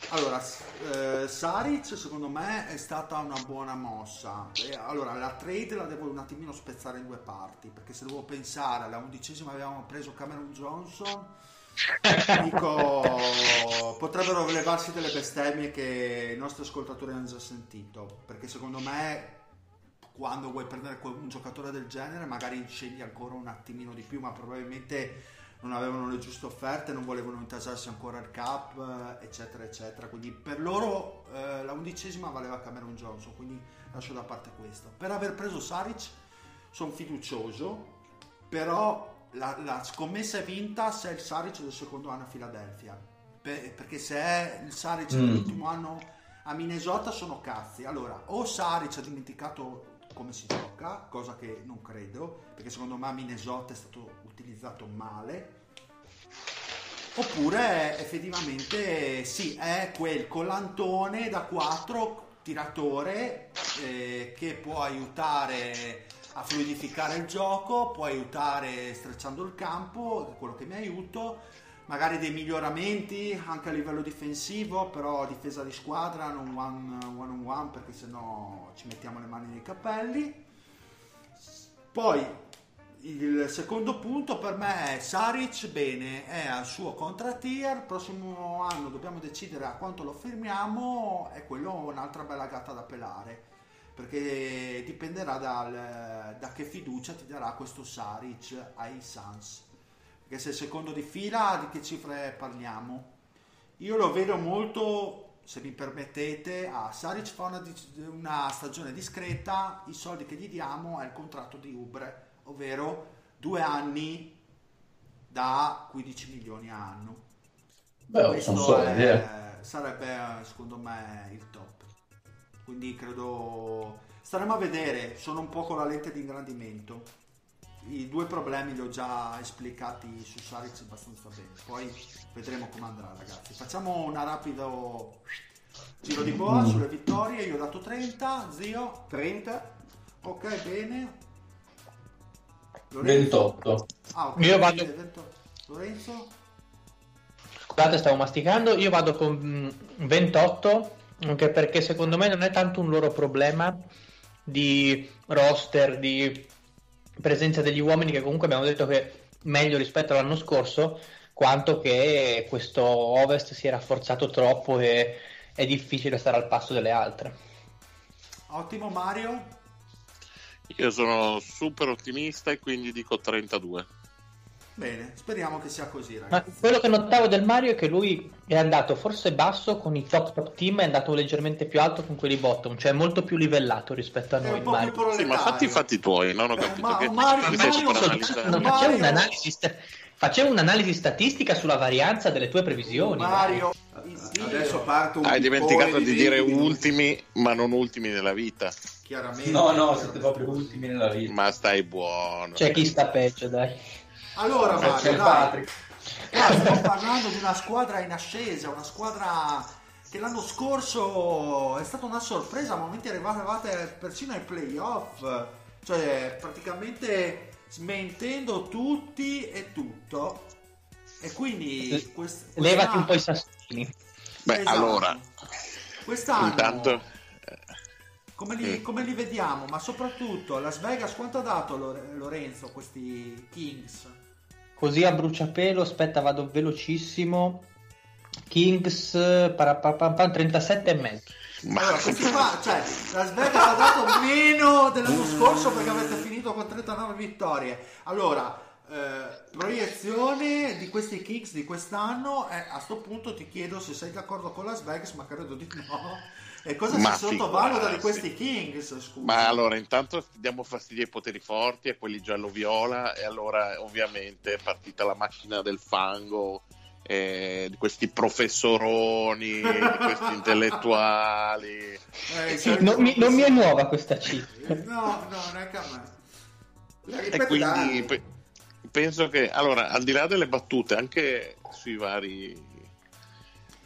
Allora, Šarić secondo me è stata una buona mossa. Allora, la trade la devo un attimino spezzare in due parti, perché se devo pensare alla 11ª avevamo preso Cameron Johnson, dico, potrebbero levarsi delle bestemmie che i nostri ascoltatori hanno già sentito, perché secondo me quando vuoi prendere un giocatore del genere magari scegli ancora un attimino di più, ma probabilmente non avevano le giuste offerte, non volevano intasarsi ancora il cap, eccetera eccetera, quindi per loro la 11ª valeva Cameron Johnson, quindi lascio da parte questo. Per aver preso Šarić sono fiducioso, però la scommessa è vinta se è il Šarić del secondo anno a Filadelfia, perché se è il Šarić dell'ultimo anno a Minnesota sono cazzi. Allora, o Šarić ha dimenticato come si gioca, cosa che non credo, perché secondo me a Minnesota è stato utilizzato male, oppure effettivamente sì, è quel collantone da 4 tiratore che può aiutare a fluidificare il gioco, può aiutare strecciando il campo, quello che mi aiuto, magari dei miglioramenti anche a livello difensivo, però difesa di squadra, non one on one, perché sennò ci mettiamo le mani nei capelli. Poi il secondo punto per me è Šarić, bene, è al suo contract year, il prossimo anno dobbiamo decidere a quanto lo firmiamo, e quello un'altra bella gatta da pelare, perché dipenderà da che fiducia ti darà questo Šarić ai Suns, perché se è il secondo di fila di che cifre parliamo? Io lo vedo molto, se mi permettete, Šarić fa una stagione discreta, i soldi che gli diamo è il contratto di Oubre, ovvero 2 anni da 15 milioni all'anno. Questo sarebbe secondo me il top, quindi credo staremo a vedere. Sono un po' con la lente di ingrandimento, i due problemi li ho già esplicati su Šarić abbastanza bene, poi vedremo come andrà. Ragazzi, facciamo un rapido giro di boa sulle vittorie. Io ho dato 30, zio 30, ok, bene. Lorenzo? 28. Okay. Io vado 28. Lorenzo? Scusate, stavo masticando. Io vado con 28, anche perché secondo me non è tanto un loro problema di roster, di presenza degli uomini, che comunque abbiamo detto che meglio rispetto all'anno scorso, quanto che questo Ovest si è rafforzato troppo e è difficile stare al passo delle altre. Ottimo Mario? Io sono super ottimista e quindi dico 32. Bene, speriamo che sia così, ragazzi. Ma quello che notavo del Mario è che lui è andato forse basso con i top team, è andato leggermente più alto con quelli bottom, cioè molto più livellato rispetto a noi. Un po' Mario. Più proletario. Sì, ma fatti i fatti tuoi, non ho capito ma, che Mario, faceva un'analisi statistica sulla varianza delle tue previsioni. Mario, adesso parto un hai dimenticato di dire ultimi, ma non ultimi nella vita. Chiaramente. No, siete proprio ultimi nella vita. Ma stai buono. C'è chi sta peggio, dai. Allora Mario, dai. Stiamo parlando di una squadra in ascesa, una squadra che l'anno scorso è stata una sorpresa, al momento arrivate persino ai playoff, cioè praticamente smentendo tutti e tutto, e quindi levati un po' i sassolini. Beh, esatto. Allora quest'anno intanto come li vediamo, ma soprattutto Las Vegas quanto ha dato Lorenzo questi Kings? Così a bruciapelo, aspetta, vado velocissimo. Kings 37,5. Ma allora, questi qua, cioè, Las Vegas ha dato meno dell'anno scorso perché avete finito con 39 vittorie. Allora, proiezione di questi Kings di quest'anno. A sto punto ti chiedo se sei d'accordo con Las Vegas, ma credo di no. E cosa ma si sottovaluta di questi Kings? Scusa. Ma allora, intanto diamo fastidio ai poteri forti, a quelli giallo-viola, e allora ovviamente è partita la macchina del fango, di questi professoroni, di questi intellettuali. Sì, non mi è nuova questa cifra. No, non è che a me. E quindi penso che, allora, al di là delle battute, anche sui vari,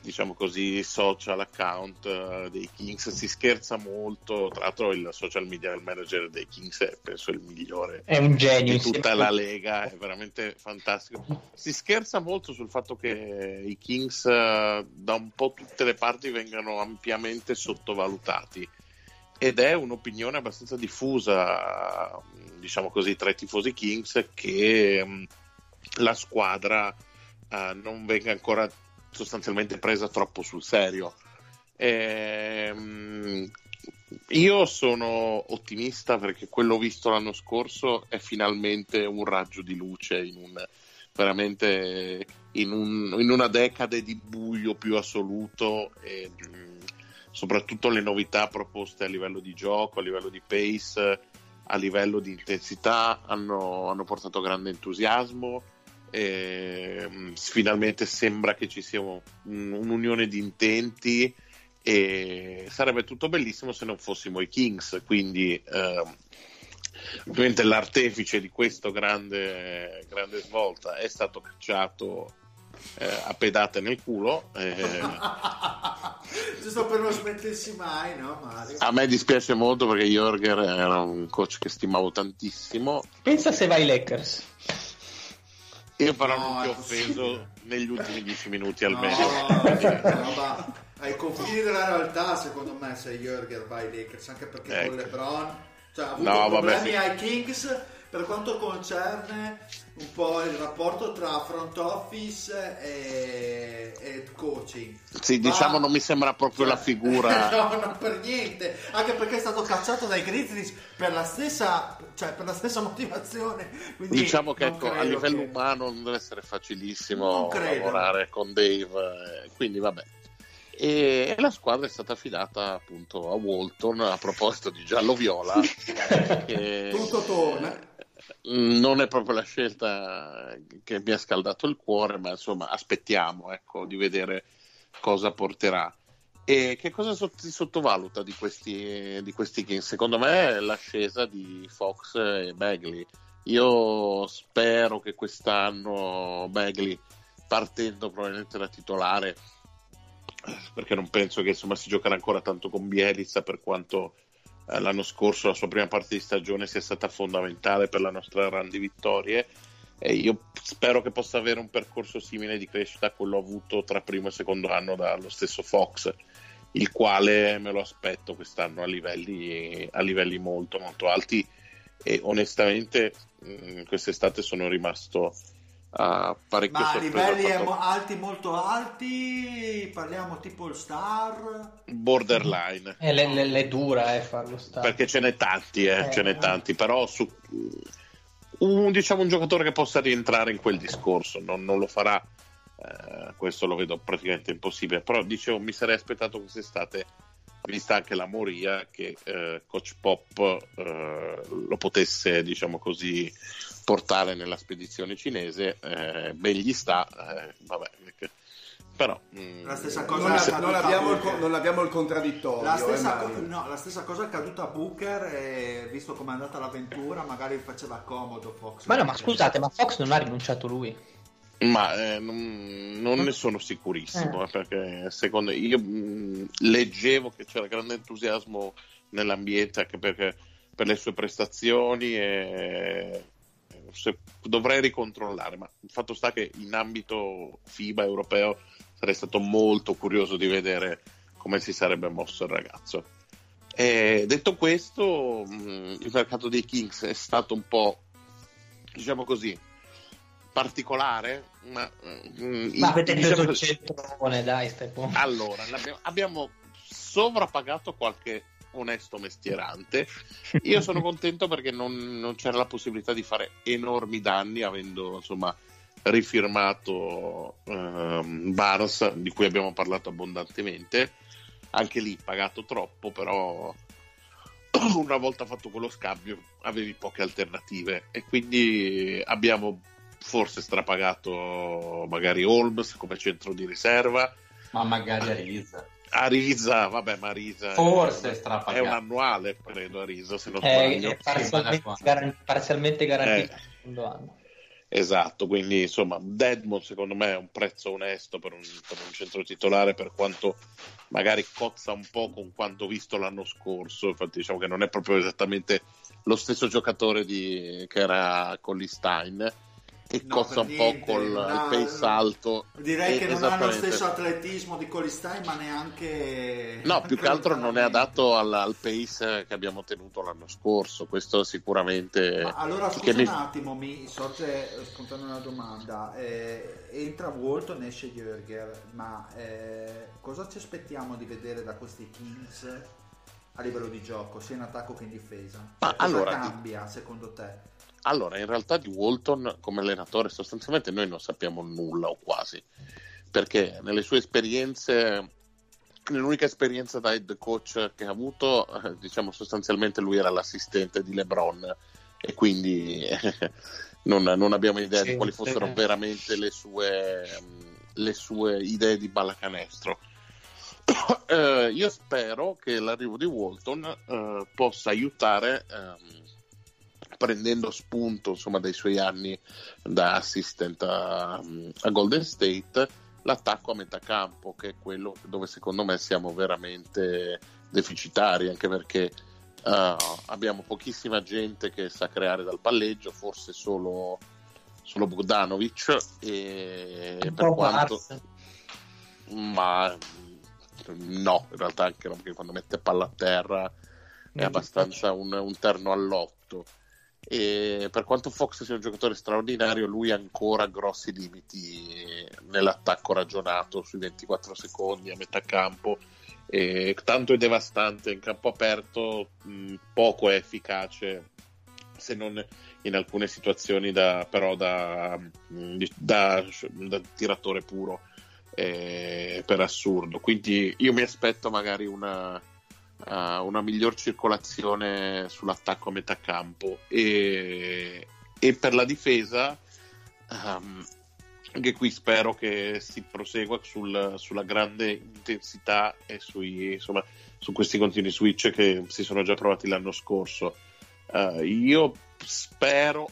diciamo così, social account dei Kings si scherza molto. Tra l'altro il social media manager dei Kings è penso il migliore, è un genio di tutta la Lega, è veramente fantastico. Si scherza molto sul fatto che i Kings da un po' tutte le parti vengano ampiamente sottovalutati, ed è un'opinione abbastanza diffusa, diciamo così, tra i tifosi Kings, che la squadra non venga ancora sostanzialmente presa troppo sul serio. Io sono ottimista perché quello visto l'anno scorso è finalmente un raggio di luce in una decade di buio più assoluto, e soprattutto le novità proposte a livello di gioco, a livello di pace, a livello di intensità hanno portato grande entusiasmo. Finalmente sembra che ci sia un'unione di intenti, e sarebbe tutto bellissimo se non fossimo i Kings, quindi ovviamente l'artefice di questo grande svolta è stato cacciato a pedate nel culo, giusto per non smettersi mai, no Mario? A me dispiace molto perché Jorger era un coach che stimavo tantissimo. Pensa se vai Lakers. Io però non ti ho offeso negli ultimi 10 minuti almeno. No, ai confini della realtà, secondo me, sei Jürger vai Lakers, anche perché con LeBron, cioè, ha avuto problemi ai Kings per quanto concerne un po' il rapporto tra front office e coaching. Sì, ma diciamo non mi sembra proprio la figura. No, non per niente, anche perché è stato cacciato dai Grizzlies per la stessa motivazione. Quindi diciamo che a livello umano non deve essere facilissimo lavorare con Dave, quindi vabbè. E la squadra è stata affidata appunto a Walton, a proposito di giallo-viola. Tutto torna. Non è proprio la scelta che mi ha scaldato il cuore, ma insomma aspettiamo, ecco, di vedere cosa porterà. E che cosa si sottovaluta di questi Kings? Secondo me è l'ascesa di Fox e Bagley. Io spero che quest'anno Bagley, partendo probabilmente da titolare, perché non penso che insomma si giocherà ancora tanto con Bielitsa, per quanto l'anno scorso la sua prima parte di stagione sia stata fondamentale per la nostra run di vittorie, e io spero che possa avere un percorso simile di crescita a quello avuto tra primo e secondo anno dallo stesso Fox, il quale me lo aspetto quest'anno a livelli molto molto alti. E onestamente quest'estate sono rimasto parecchio sorpreso. Ma a livelli alti, molto alti, parliamo tipo il star? Borderline. Le dura farlo star. Perché ce n'è tanti, ce n'è tanti, però su... un giocatore che possa rientrare in quel discorso, non lo farà, questo lo vedo praticamente impossibile, però dicevo, mi sarei aspettato quest'estate, vista anche la moria, che Coach Pop lo potesse, diciamo così, portare nella spedizione cinese, ben gli sta, vabbè, però la stessa cosa non abbiamo il contraddittorio, la stessa cosa è accaduta a Booker, e visto come è andata l'avventura magari faceva comodo Fox. Ma no, ma scusate, ma Fox non ha rinunciato lui? Ma non ne sono sicurissimo, perché secondo io leggevo che c'era grande entusiasmo nell'ambiente anche perché per le sue prestazioni, e dovrei ricontrollare, ma il fatto sta che in ambito FIBA europeo sarei stato molto curioso di vedere come si sarebbe mosso il ragazzo. E detto questo, il mercato dei Kings è stato un po', diciamo così, particolare, ma avete preso il centrone, dai Stefano. Allora, abbiamo sovrappagato qualche onesto mestierante. Io sono contento perché non c'era la possibilità di fare enormi danni, avendo insomma rifirmato Barnes, di cui abbiamo parlato abbondantemente, anche lì pagato troppo, però una volta fatto quello scambio avevi poche alternative, e quindi abbiamo forse strapagato magari Holmes come centro di riserva, ma magari Ariza, vabbè, ma Ariza forse è un annuale, credo, Ariza, se non sbaglio. È parzialmente garantito il secondo anno. Esatto, quindi insomma Dedmon secondo me è un prezzo onesto per un centro titolare, per quanto magari cozza un po' con quanto visto l'anno scorso. Infatti diciamo che non è proprio esattamente lo stesso giocatore che era Colin Stein, e cozza un po' col pace alto. Direi che non ha lo stesso atletismo di Colin Stein, ma neanche più che altro non è adatto al pace che abbiamo tenuto l'anno scorso, questo sicuramente. Ma allora scusa un attimo, mi sorge spontanea una domanda, entra Walton, esce Jürger, ma cosa ci aspettiamo di vedere da questi Kings a livello di gioco, sia in attacco che in difesa? Ma allora cambia secondo te? Allora, in realtà di Walton come allenatore sostanzialmente noi non sappiamo nulla, o quasi, perché nelle sue esperienze, nell'unica esperienza da head coach che ha avuto, diciamo sostanzialmente lui era l'assistente di LeBron, e quindi non abbiamo idea di quali fossero veramente le sue idee di pallacanestro. Io spero che l'arrivo di Walton possa aiutare, prendendo spunto insomma dai suoi anni da assistant a Golden State, l'attacco a metà campo, che è quello dove secondo me siamo veramente deficitari, anche perché abbiamo pochissima gente che sa creare dal palleggio, forse solo Bogdanović, e per quanto ma no, in realtà anche perché quando mette palla a terra è abbastanza un terno all'8. E per quanto Fox sia un giocatore straordinario, lui ha ancora grossi limiti nell'attacco ragionato sui 24 secondi a metà campo, e tanto è devastante in campo aperto, poco è efficace, se non in alcune situazioni da tiratore puro, per assurdo. Quindi io mi aspetto magari una miglior circolazione sull'attacco a metà campo, e per la difesa anche qui spero che si prosegua sulla grande intensità e su questi continui switch che si sono già provati l'anno scorso. Io spero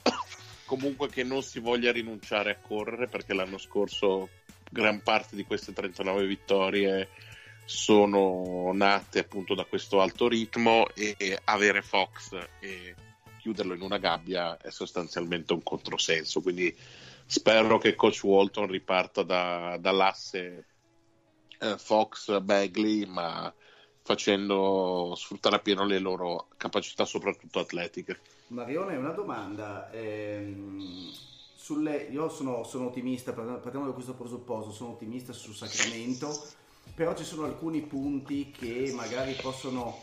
comunque che non si voglia rinunciare a correre, perché l'anno scorso gran parte di queste 39 vittorie sono nate appunto da questo alto ritmo, e avere Fox e chiuderlo in una gabbia è sostanzialmente un controsenso. Quindi spero che coach Walton riparta dall'asse Fox Bagley, ma facendo sfruttare appieno le loro capacità soprattutto atletiche. Marione, una domanda, Io sono ottimista, partiamo da questo presupposto, sono ottimista su Sacramento, però ci sono alcuni punti che magari possono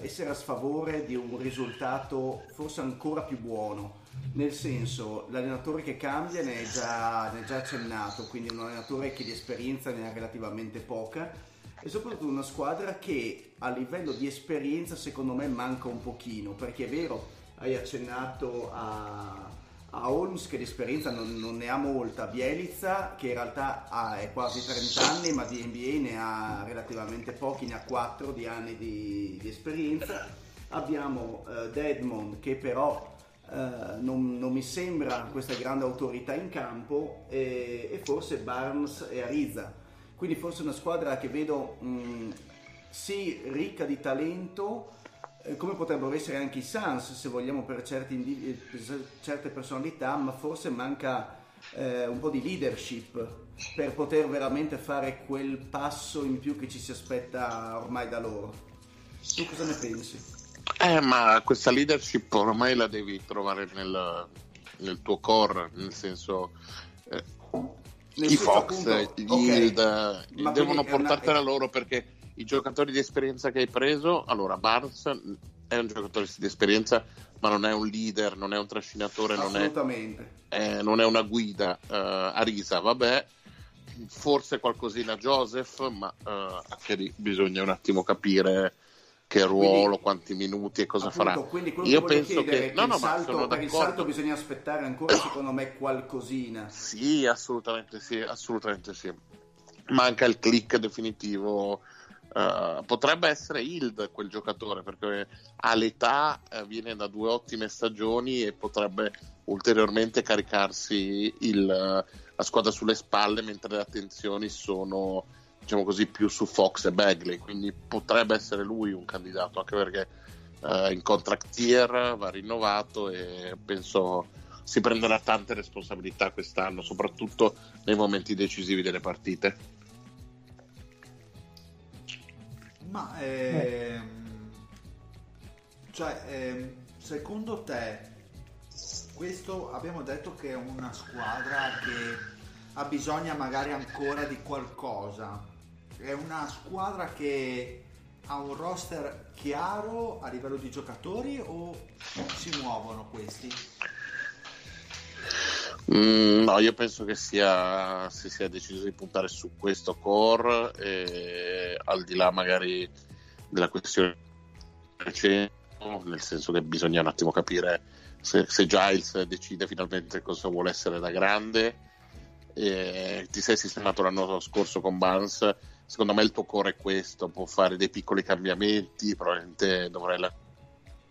essere a sfavore di un risultato forse ancora più buono, nel senso, l'allenatore che cambia ne è già accennato, quindi un allenatore che di esperienza ne ha relativamente poca, e soprattutto una squadra che a livello di esperienza secondo me manca un pochino, perché è vero, hai accennato a Holmes che di esperienza non ne ha molta, Bielitsa che in realtà è quasi 30 anni ma di NBA ne ha relativamente pochi, ne ha 4 di anni di esperienza, abbiamo Dedmon che però non mi sembra questa grande autorità in campo, e forse Barnes e Ariza, quindi forse una squadra che vedo sì ricca di talento, come potrebbero essere anche i Suns se vogliamo per certe personalità, ma forse manca un po' di leadership per poter veramente fare quel passo in più che ci si aspetta ormai da loro. Tu cosa ne pensi? Ma questa leadership ormai la devi trovare nel tuo core, nel senso i Fox devono portartela loro, perché i giocatori di esperienza che hai preso, allora Barnes è un giocatore di esperienza ma non è un leader, non è un trascinatore, non è una guida, Ariza vabbè, forse qualcosina Joseph, ma anche lì bisogna un attimo capire che ruolo, quindi, quanti minuti e cosa farà. Io penso che il salto bisogna aspettare ancora secondo me qualcosina. Sì, assolutamente sì. Manca il click definitivo. Potrebbe essere Hild quel giocatore, perché all'età viene da 2 ottime stagioni e potrebbe ulteriormente caricarsi la squadra sulle spalle, mentre le attenzioni sono, diciamo così, più su Fox e Bagley, quindi potrebbe essere lui un candidato, anche perché in contract year va rinnovato e penso si prenderà tante responsabilità quest'anno, soprattutto nei momenti decisivi delle partite. Ma secondo te questo, abbiamo detto che è una squadra che ha bisogno magari ancora di qualcosa, è una squadra che ha un roster chiaro a livello di giocatori o si muovono questi? No, io penso che si sia deciso di puntare su questo core, e al di là magari della questione nel senso che bisogna un attimo capire se Giles decide finalmente cosa vuole essere da grande, e ti sei sistemato l'anno scorso con Barnes, secondo me il tuo core è questo, può fare dei piccoli cambiamenti, probabilmente dovrei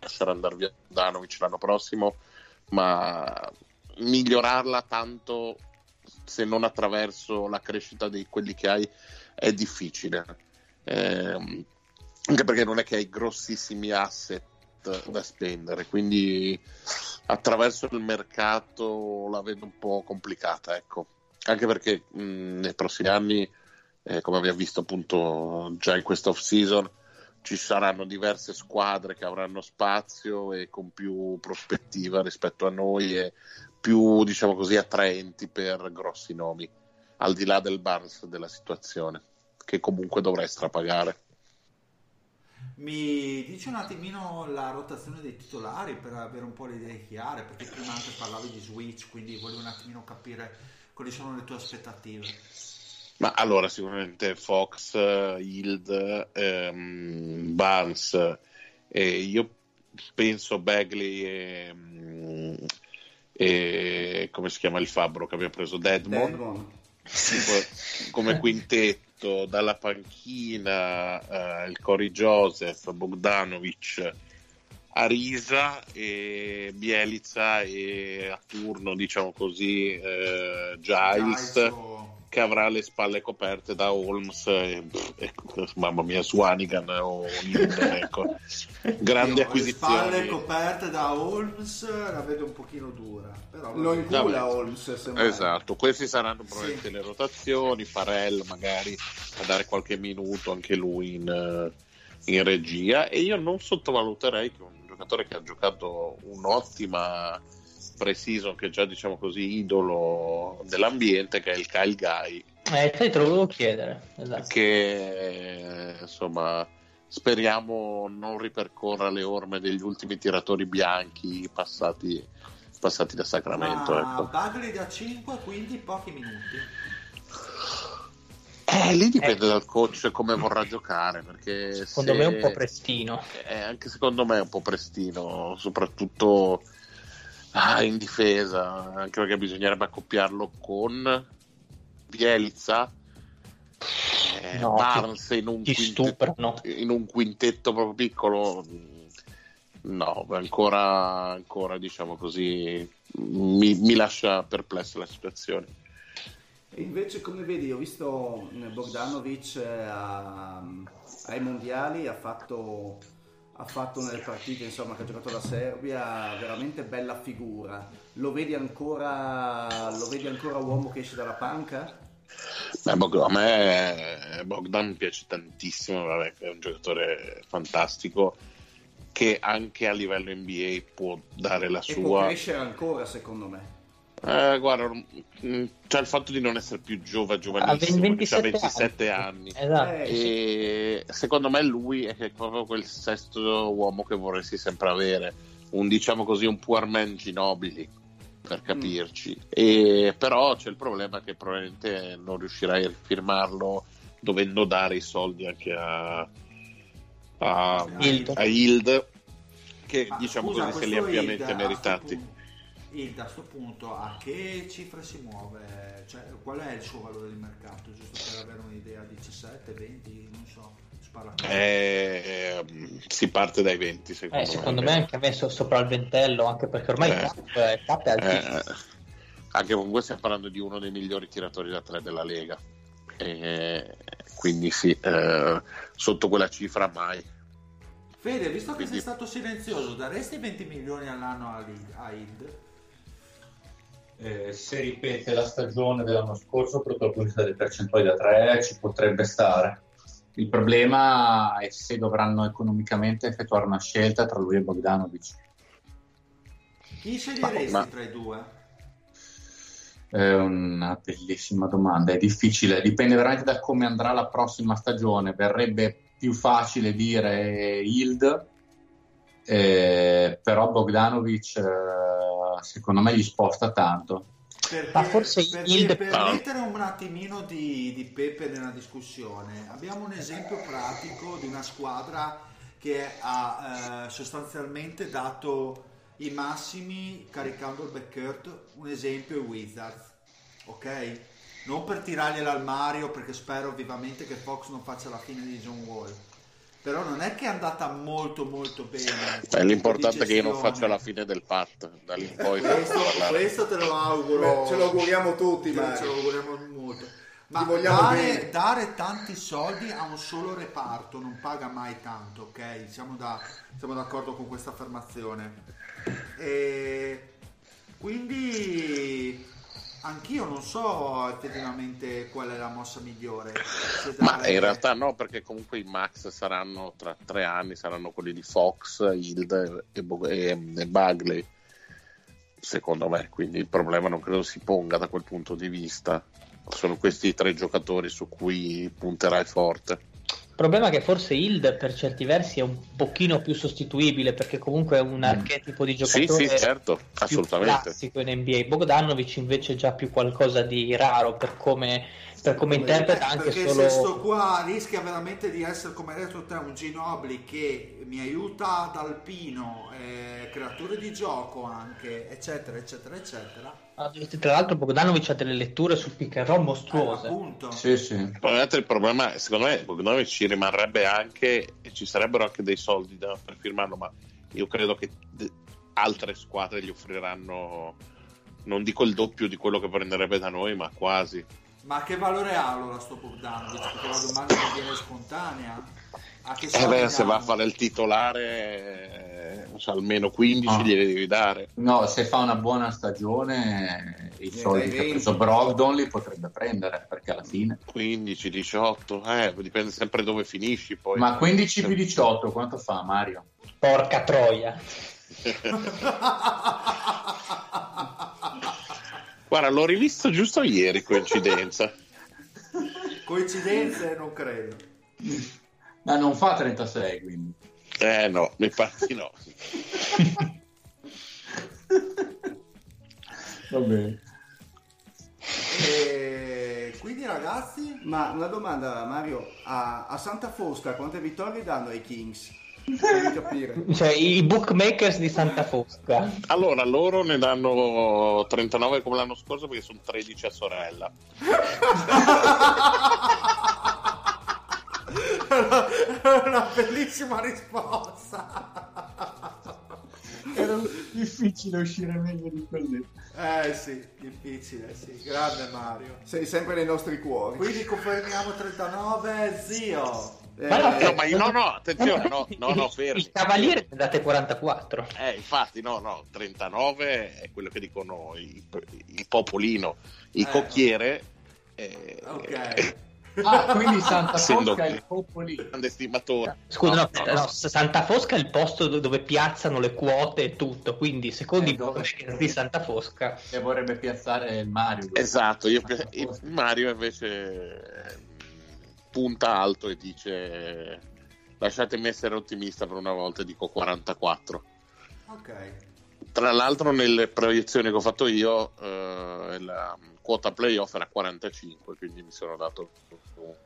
lasciare andare via Bogdanović l'anno prossimo, ma migliorarla tanto se non attraverso la crescita di quelli che hai è difficile, anche perché non è che hai grossissimi asset da spendere, quindi attraverso il mercato la vedo un po' complicata, ecco, anche perché nei prossimi anni come abbiamo visto appunto già in questa off season ci saranno diverse squadre che avranno spazio e con più prospettiva rispetto a noi e più, diciamo così, attraenti per grossi nomi, al di là del Barnes della situazione, che comunque dovrà strapagare. Mi dici un attimino la rotazione dei titolari per avere un po' le idee chiare, perché prima anche parlavi di switch, quindi volevo un attimino capire quali sono le tue aspettative. Ma allora sicuramente Fox, Hild, Barnes, io penso Bagley e come si chiama il fabbro che abbiamo preso, Dedmon. Come quintetto dalla panchina, il Corey Joseph, Bogdanović, Ariza e Bielitsa e a turno, diciamo così, Giles che avrà le spalle coperte da Holmes e mamma mia, Swanigan o Linden, ecco. Grandi acquisizioni. Le spalle coperte da Holmes la vedo un pochino dura, però lo incula Holmes, semmai. Esatto, questi saranno probabilmente le rotazioni. Farrell magari a dare qualche minuto anche lui in regia, e io non sottovaluterei che un giocatore che ha giocato un'ottima pre-season che è già, diciamo così, idolo dell'ambiente, che è il Kyle Guy. Te lo volevo chiedere, esatto. Che insomma speriamo non ripercorra le orme degli ultimi tiratori bianchi passati da Sacramento. Ma ecco. Bagley da 5, quindi pochi minuti. Lì dipende dal coach come vorrà giocare, perché secondo me è un po' prestino. Anche secondo me è un po' prestino, soprattutto in difesa, anche perché bisognerebbe accoppiarlo con Bielsa, Barnes in un quintetto proprio piccolo. No, ancora diciamo così mi lascia perplesso la situazione. Invece, come vedi, ho visto Bogdanović ai mondiali, ha fatto nelle partite, insomma, che ha giocato la Serbia, veramente bella figura. Lo vedi ancora uomo che esce dalla panca? A me Bogdan piace tantissimo, vabbè, è un giocatore fantastico che anche a livello NBA può dare la sua. E può crescere ancora, secondo me. Guarda, cioè il fatto di non essere più giovanissimo, 27 anni. Esatto. E secondo me lui è proprio quel sesto uomo che vorresti sempre avere, diciamo così, un poor man Ginobili, per capirci. E però c'è il problema che probabilmente non riuscirai a firmarlo, dovendo dare i soldi anche a Hild, che diciamo così se li ha ampiamente meritati. E da questo punto a che cifre si muove? Cioè, qual è il suo valore di mercato? Giusto per avere un'idea, 17, 20, non so, si parla si parte dai 20 secondo me. Secondo me anche messo sopra il ventello, anche perché ormai il cap è altissimo. Anche comunque stiamo parlando di uno dei migliori tiratori da tre della Lega. Quindi sì, sotto quella cifra mai. Fede, visto che sei stato silenzioso, daresti 20 milioni all'anno a Hild? Se ripete la stagione dell'anno scorso, per dal punto di vista delle percentuali da 3 ci potrebbe stare. Il problema è se dovranno economicamente effettuare una scelta tra lui e Bogdanović. Chi sceglieresti tra i due? È una bellissima domanda, è difficile, dipende veramente da come andrà la prossima stagione. Verrebbe più facile dire Hild, però Bogdanović secondo me gli sposta tanto, perché, ma forse per mettere un attimino di pepe nella discussione, abbiamo un esempio pratico di una squadra che ha sostanzialmente dato i massimi caricando il backcourt. Un esempio è Wizards, ok? Non per tirargli all'armadio, perché spero vivamente che Fox non faccia la fine di John Wall, però non è che è andata molto molto bene. L'importante è che io non faccia la fine del pat da lì in poi. Questo te lo auguro. Beh, ce lo auguriamo tutti, ma ce lo auguriamo molto. Ma dare tanti soldi a un solo reparto non paga mai tanto, ok? Siamo d'accordo con questa affermazione. E quindi anch'io non so effettivamente qual è la mossa migliore. Ma in realtà no, perché comunque i max saranno tra 3 anni, saranno quelli di Fox, Hild e Bagley, secondo me. Quindi il problema non credo si ponga da quel punto di vista. Sono questi 3 giocatori su cui punterai forte. Il problema è che forse Hild per certi versi è un pochino più sostituibile, perché comunque è un archetipo di giocatore sì, certo, assolutamente, classico in NBA. Bogdanović invece è già più qualcosa di raro per come interpreta, anche perché solo... questo qua rischia veramente di essere, come hai detto te, un Ginobili che mi aiuta ad alpino, creatore di gioco anche, eccetera eccetera eccetera. Tra l'altro Bogdanović ha delle letture sul pick and roll mostruose. Sì. Il problema è, secondo me Bogdanović ci rimarrebbe anche, e ci sarebbero anche dei soldi per firmarlo, ma io credo che altre squadre gli offriranno, non dico il doppio di quello che prenderebbe da noi, ma quasi. Ma che valore ha allora sto Bogdanović? Perché la domanda non viene spontanea. Se va a fare il titolare, almeno 15 glieli devi dare. No, se fa una buona stagione i soldi che ha preso Brogdon li potrebbe prendere, perché alla fine 15, 18, dipende sempre dove finisci poi. Ma 15 più 18 quanto fa, Mario? Porca troia. Guarda, l'ho rivisto giusto ieri, coincidenza. Coincidenze non credo. Ma non fa 36, quindi. No, infatti no. Va bene. Quindi ragazzi, ma una domanda Mario, a Santa Fosca quante vittorie danno ai Kings? Devi capire. Cioè i bookmakers di Santa Fosca. Allora loro ne danno 39 come l'anno scorso perché sono 13 a sorella. Una bellissima risposta. Era difficile uscire meglio di quelli. Sì, difficile, sì. Grande Mario. Sei sempre nei nostri cuori. Quindi confermiamo 39, zio. Attenzione, no, fermi. Il Cavaliere date 44. Infatti, no, 39 è quello che dicono il popolino, il cocchiere. Ok. Quindi Santa Fosca è il popolino. Grande stimatore. Scusa, no. Santa Fosca è il posto dove piazzano le quote e tutto. Quindi, secondo i bookmaker di Santa Fosca, e vorrebbe piazzare Mario. Esatto, Mario invece punta alto e dice: lasciatemi essere ottimista per una volta, dico 44. Ok. Tra l'altro, nelle proiezioni che ho fatto io, la quota playoff era 45, quindi mi sono dato.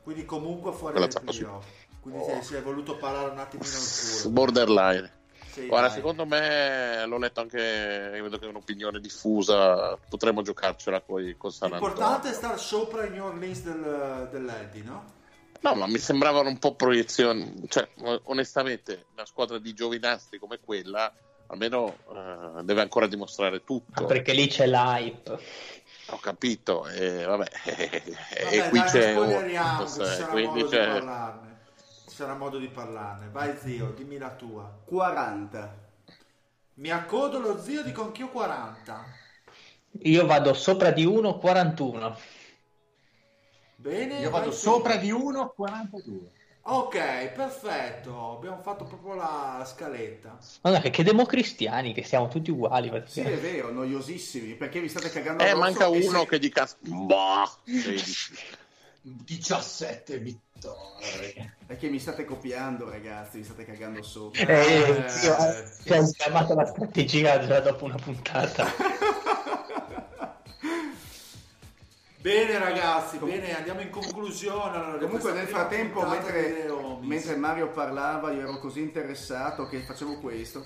Quindi comunque fuori dal playoff. Quindi si è voluto parlare un attimino al culo. Borderline. Sì, guarda, dai. Secondo me l'ho letto anche, vedo che è un'opinione diffusa, potremmo giocarcela poi con San Antonio. L'importante è stare sopra i New Orleans dell'Eddy, no? No, ma mi sembravano un po' proiezioni, cioè onestamente una squadra di giovinastri come quella almeno deve ancora dimostrare tutto. Perché lì c'è l'hype. Ho capito, vabbè, e qui dai, c'è quindi c'è sarà modo di parlarne. Vai zio, dimmi la tua. 40. Mi accodo lo zio, dico anch'io 40. Io vado sopra di 1, 41. Bene, io vado sopra di 1, 42. Ok, perfetto, abbiamo fatto proprio la scaletta. Guarda che democristiani che siamo tutti uguali. Sì, è vero, noiosissimi, perché vi state cagando addosso. Manca uno che dica 17 vittorie. Perché mi state copiando, ragazzi, vi state cagando sopra. Ho chiamato la strategia già dopo una puntata. Bene ragazzi, bene, andiamo in conclusione. Allora, comunque nel frattempo, mentre Mario parlava, io ero così interessato che facevo questo.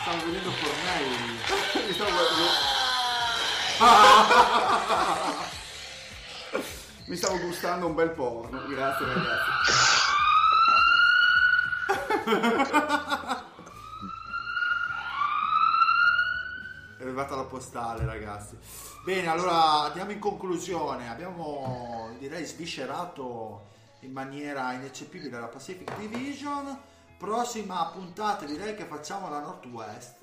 Stavo vedendo Fornelli. Mi stavo gustando un bel porno, grazie ragazzi. È arrivata la postale ragazzi. Bene, allora andiamo in conclusione. Abbiamo direi sviscerato in maniera ineccepibile la Pacific Division. Prossima puntata direi che facciamo la Northwest.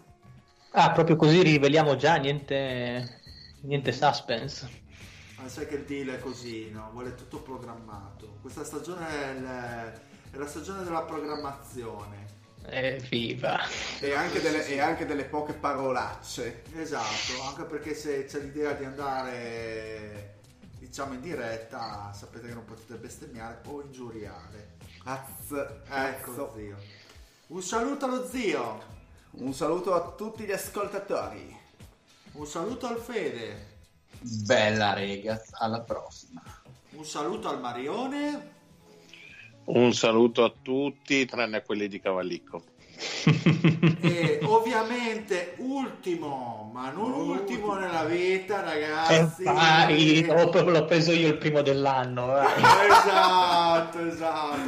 Proprio così riveliamo già, niente suspense. Ma sai che il deal è così, no? Vuole tutto programmato. Questa stagione è la stagione della programmazione. Viva. E anche delle poche parolacce. Esatto, anche perché se c'è l'idea di andare diciamo in diretta sapete che non potete bestemmiare o ingiuriare. Ecco zio. Un saluto allo zio. Un saluto a tutti gli ascoltatori. Un saluto al Fede. Bella rega, alla prossima. Un saluto al Marione. Un saluto a tutti, tranne a quelli di Cavallicco. E ovviamente ultimo, ma non ultimo nella vita, ragazzi. L'ho preso io il primo dell'anno. Vai. Esatto.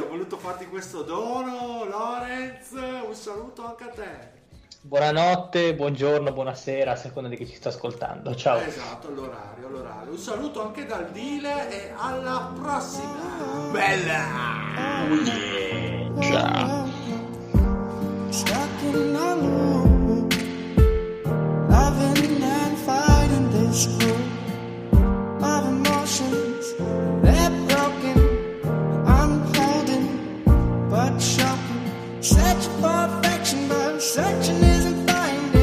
Ho voluto farti questo dono, Lorenz. Un saluto anche a te. Buonanotte, buongiorno, buonasera, a seconda di chi ci sta ascoltando. Ciao. Esatto, l'orario. Un saluto anche dal Dile e alla prossima. Bella. Oh yeah. Ciao. Such an isn't finding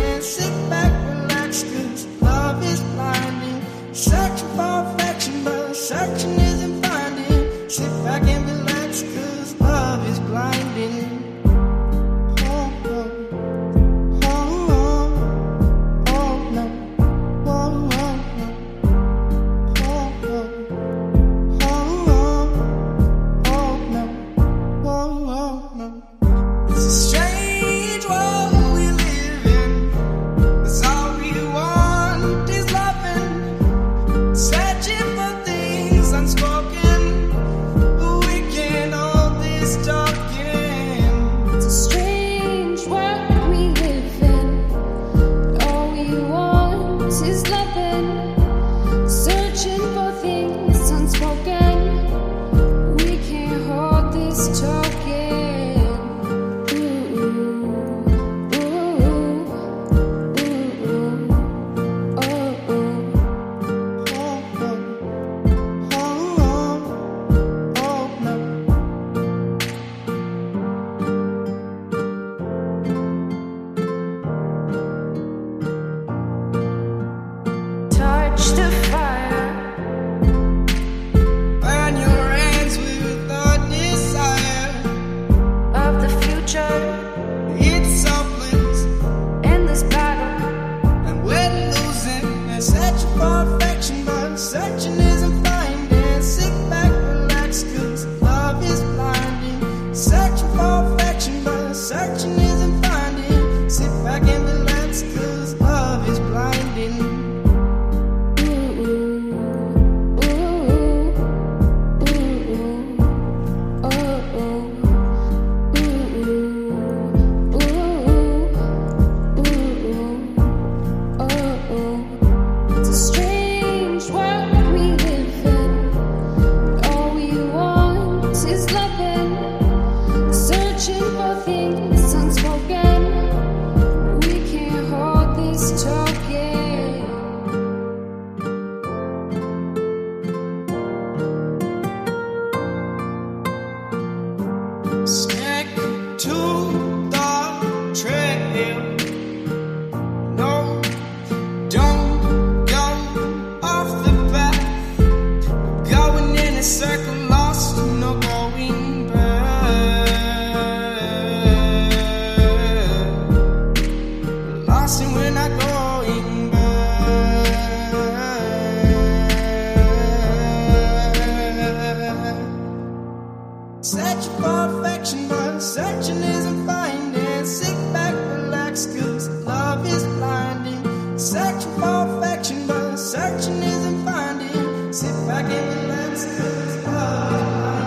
Such a perfection, but searching isn't finding. Sit back, relax, cause love is blinding. Such a perfection, but searching isn't finding. Sit back and relax, cause love is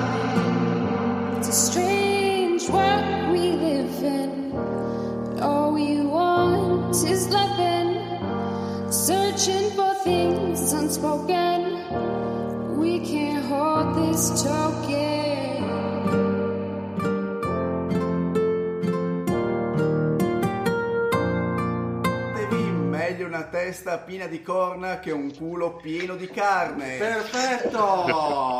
blinding. It's a strange world we live in, but all we want is loving. Searching for things unspoken, we can't hold this token. Una testa piena di corna che un culo pieno di carne. Perfetto!